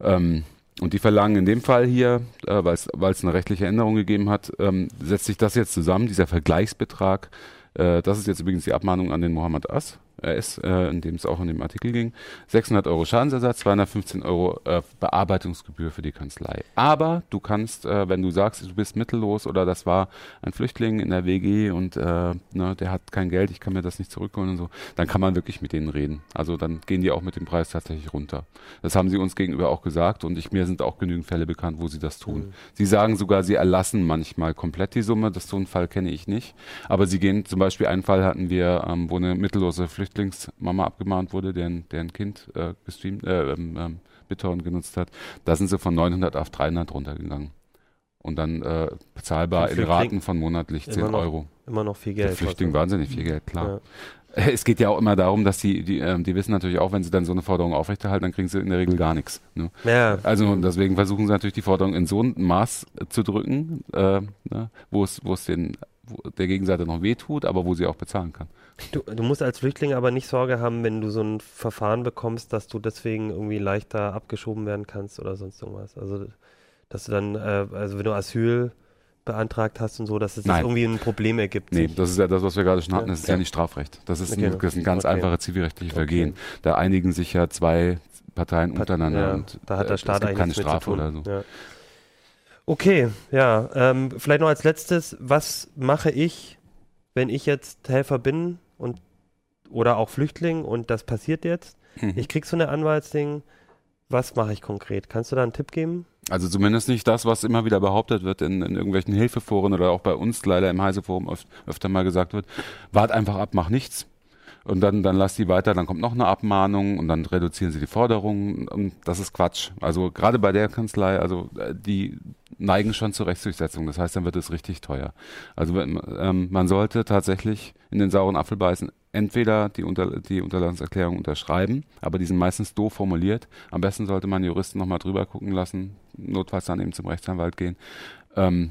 Ähm, und die verlangen in dem Fall hier, äh, weil es eine rechtliche Änderung gegeben hat, ähm, setzt sich das jetzt zusammen, dieser Vergleichsbetrag, äh, das ist jetzt übrigens die Abmahnung an den Mohammed S., Äh, in dem es auch in dem Artikel ging, sechshundert Euro Schadensersatz, zweihundertfünfzehn Euro äh, Bearbeitungsgebühr für die Kanzlei. Aber du kannst, äh, wenn du sagst, du bist mittellos oder das war ein Flüchtling in der W G und äh, ne, der hat kein Geld, ich kann mir das nicht zurückholen und so, dann kann man wirklich mit denen reden. Also dann gehen die auch mit dem Preis tatsächlich runter. Das haben sie uns gegenüber auch gesagt und ich, mir sind auch genügend Fälle bekannt, wo sie das tun. Mhm. Sie sagen sogar, sie erlassen manchmal komplett die Summe, das so einen Fall kenne ich nicht, aber sie gehen, zum Beispiel einen Fall hatten wir, ähm, wo eine mittellose Flüchtling Flüchtlingsmama abgemahnt wurde, deren, deren Kind äh, gestreamt, äh, ähm, ähm, BitTorrent genutzt hat, da sind sie von neunhundert auf dreihundert runtergegangen. Und dann äh, bezahlbar in Raten von monatlich zehn Euro. Immer noch viel Geld. Für Flüchtlinge wahnsinnig viel Geld, klar. Ja. Es geht ja auch immer darum, dass die, die, ähm, die wissen natürlich auch, wenn sie dann so eine Forderung aufrechterhalten, dann kriegen sie in der Regel gar nichts. Ne? Ja. Also deswegen versuchen sie natürlich, die Forderung in so ein Maß zu drücken, äh, ne, wo es den der Gegenseite noch wehtut, aber wo sie auch bezahlen kann. Du, du musst als Flüchtling aber nicht Sorge haben, wenn du so ein Verfahren bekommst, dass du deswegen irgendwie leichter abgeschoben werden kannst oder sonst irgendwas. Also, dass du dann, äh, also wenn du Asyl beantragt hast und so, dass es das irgendwie ein Problem ergibt. Nee, sich. Das ist ja das, was wir gerade schon hatten, das ist ja, ja nicht Strafrecht. Das ist okay. ein, das ist ein ganz okay. einfaches zivilrechtliches okay. Vergehen. Da einigen sich ja zwei Parteien untereinander ja, und da hat der Staat eigentlich keine Strafe oder so. Ja. Okay, ja. Ähm, vielleicht noch als letztes, was mache ich, wenn ich jetzt Helfer bin und oder auch Flüchtling und das passiert jetzt? Hm. Ich krieg so eine Anwaltsding. Was mache ich konkret? Kannst du da einen Tipp geben? Also zumindest nicht das, was immer wieder behauptet wird in, in irgendwelchen Hilfeforen oder auch bei uns leider im Heise-Forum öf- öfter mal gesagt wird. Wart einfach ab, mach nichts. Und dann, dann lass die weiter, dann kommt noch eine Abmahnung und dann reduzieren sie die Forderungen. Und das ist Quatsch. Also gerade bei der Kanzlei, also die neigen schon zur Rechtsdurchsetzung. Das heißt, dann wird es richtig teuer. Also wenn, ähm, man sollte tatsächlich in den sauren Apfel beißen. Entweder die, Unter- die Unterlassungserklärung unterschreiben, aber die sind meistens doof formuliert. Am besten sollte man Juristen nochmal drüber gucken lassen, notfalls dann eben zum Rechtsanwalt gehen, ähm,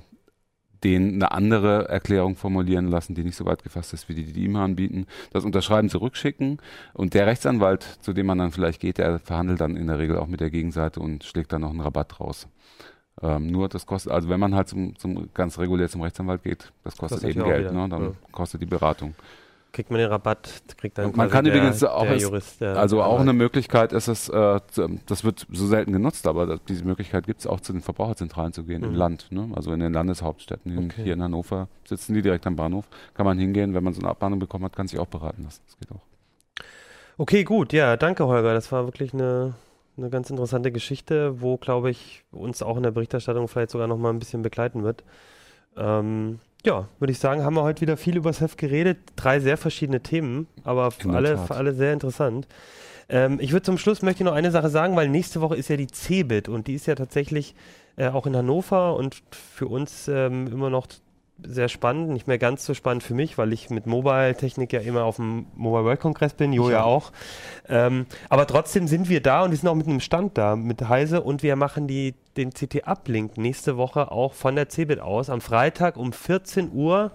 denen eine andere Erklärung formulieren lassen, die nicht so weit gefasst ist, wie die, die immer anbieten. Das Unterschreiben zurückschicken und der Rechtsanwalt, zu dem man dann vielleicht geht, der verhandelt dann in der Regel auch mit der Gegenseite und schlägt dann noch einen Rabatt raus. Ähm, nur das kostet, also wenn man halt zum, zum ganz regulär zum Rechtsanwalt geht, das kostet das eben Geld, ne? Dann ja. kostet die Beratung. Kriegt man den Rabatt, kriegt dann man kann der, übrigens auch der ist, Jurist, der also auch eine Möglichkeit ist es, äh, das wird so selten genutzt, aber diese Möglichkeit gibt es auch zu den Verbraucherzentralen zu gehen mhm. im Land, ne? Also in den Landeshauptstädten. Okay. Hier in Hannover sitzen die direkt am Bahnhof, kann man hingehen, wenn man so eine Abmahnung bekommen hat, kann sich auch beraten lassen, das geht auch. Okay, gut, ja, danke Holger, das war wirklich eine, eine ganz interessante Geschichte, wo glaube ich uns auch in der Berichterstattung vielleicht sogar nochmal ein bisschen begleiten wird. Ähm, Ja, würde ich sagen, haben wir heute wieder viel über das Heft geredet. Drei sehr verschiedene Themen, aber für alle, für alle sehr interessant. Ähm, ich würde zum Schluss möchte noch eine Sache sagen, weil nächste Woche ist ja die CeBIT und die ist ja tatsächlich äh, auch in Hannover und für uns ähm, immer noch sehr spannend. Nicht mehr ganz so spannend für mich, weil ich mit Mobile-Technik ja immer auf dem Mobile World Congress bin, Jo ja auch. Ähm, aber trotzdem sind wir da und wir sind auch mit einem Stand da, mit Heise und wir machen die den c't uplink nächste Woche auch von der CeBIT aus, am Freitag um vierzehn Uhr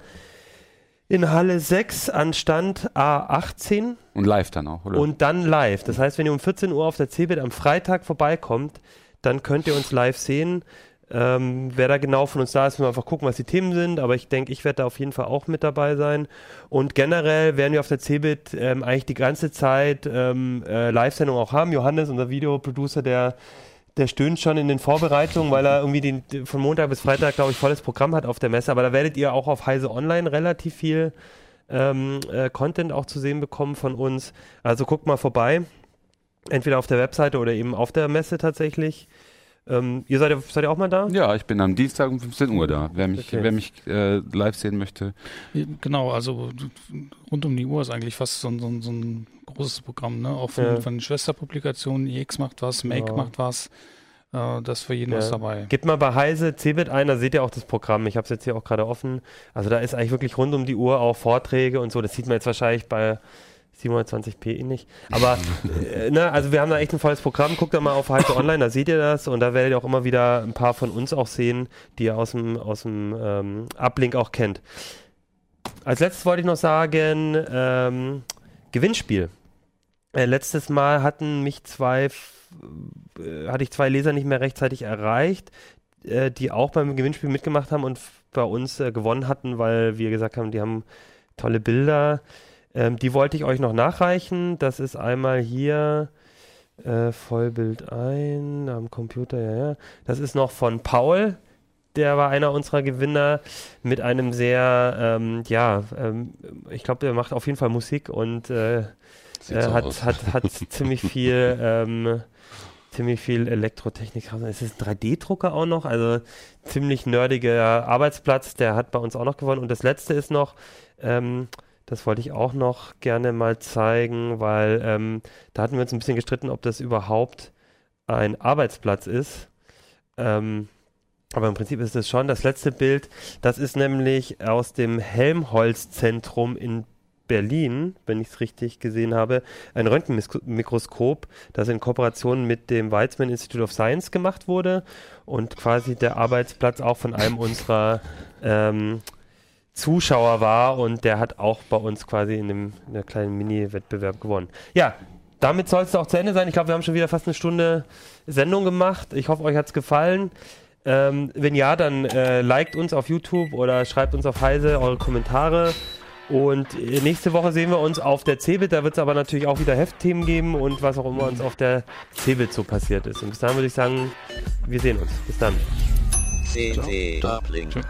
in Halle sechs an Stand A achtzehn. Und live dann auch, oder? Und dann live. Das heißt, wenn ihr um vierzehn Uhr auf der CeBIT am Freitag vorbeikommt, dann könnt ihr uns live sehen. Ähm, wer da genau von uns da ist, müssen wir einfach gucken, was die Themen sind, aber ich denke, ich werde da auf jeden Fall auch mit dabei sein und generell werden wir auf der CeBIT ähm, eigentlich die ganze Zeit ähm, äh, Live-Sendung auch haben. Johannes, unser Videoproducer, der Der stöhnt schon in den Vorbereitungen, weil er irgendwie den, von Montag bis Freitag, glaube ich, volles Programm hat auf der Messe. Aber da werdet ihr auch auf Heise Online relativ viel ähm, äh, Content auch zu sehen bekommen von uns. Also guckt mal vorbei, entweder auf der Webseite oder eben auf der Messe tatsächlich. Ähm, ihr seid, seid ihr auch mal da? Ja, ich bin am Dienstag um fünfzehn Uhr da, wer mich, okay. wer mich äh, live sehen möchte. Genau, also rund um die Uhr ist eigentlich fast so, so, so ein großes Programm, ne? Auch von, ja. von den Schwesterpublikationen, I X macht was, Make ja. macht was, äh, das ist für jeden ja. was dabei. Gebt mal bei Heise CeBIT ein, da seht ihr auch das Programm, ich habe es jetzt hier auch gerade offen, also da ist eigentlich wirklich rund um die Uhr auch Vorträge und so, das sieht man jetzt wahrscheinlich bei siebenhundertzwanzig p nicht. Aber äh, ne, also wir haben da echt ein volles Programm. Guckt da mal auf Heise Online, da seht ihr das und da werdet ihr auch immer wieder ein paar von uns auch sehen, die ihr aus dem aus dem ähm, Uplink auch kennt. Als letztes wollte ich noch sagen, ähm, Gewinnspiel. Äh, letztes Mal hatten mich zwei äh, hatte ich zwei Leser nicht mehr rechtzeitig erreicht, äh, die auch beim Gewinnspiel mitgemacht haben und f- bei uns äh, gewonnen hatten, weil wir gesagt haben, die haben tolle Bilder. Ähm, die wollte ich euch noch nachreichen. Das ist einmal hier äh, Vollbild ein am Computer. Ja, ja. Das ist noch von Paul. Der war einer unserer Gewinner mit einem sehr, ähm, ja, ähm, ich glaube, der macht auf jeden Fall Musik und äh, äh, hat, hat, hat ziemlich viel, ähm, ziemlich viel Elektrotechnik. Es ist ein drei D Drucker auch noch, also ziemlich nerdiger Arbeitsplatz. Der hat bei uns auch noch gewonnen. Und das letzte ist noch, ähm, das wollte ich auch noch gerne mal zeigen, weil ähm, da hatten wir uns ein bisschen gestritten, ob das überhaupt ein Arbeitsplatz ist. Ähm, aber im Prinzip ist es schon. Das letzte Bild, das ist nämlich aus dem Helmholtz-Zentrum in Berlin, wenn ich es richtig gesehen habe, ein Röntgenmikroskop, das in Kooperation mit dem Weizmann Institute of Science gemacht wurde und quasi der Arbeitsplatz auch von einem unserer ähm, Zuschauer war und der hat auch bei uns quasi in einem in einem kleinen Mini-Wettbewerb gewonnen. Ja, damit soll es auch zu Ende sein. Ich glaube, wir haben schon wieder fast eine Stunde Sendung gemacht. Ich hoffe, euch hat es gefallen. Ähm, wenn ja, dann äh, liked uns auf YouTube oder schreibt uns auf Heise eure Kommentare. Und nächste Woche sehen wir uns auf der CeBIT. Da wird es aber natürlich auch wieder Heftthemen geben und was auch immer uns auf der CeBIT so passiert ist. Und bis dahin würde ich sagen, wir sehen uns. Bis dann. c't uplink.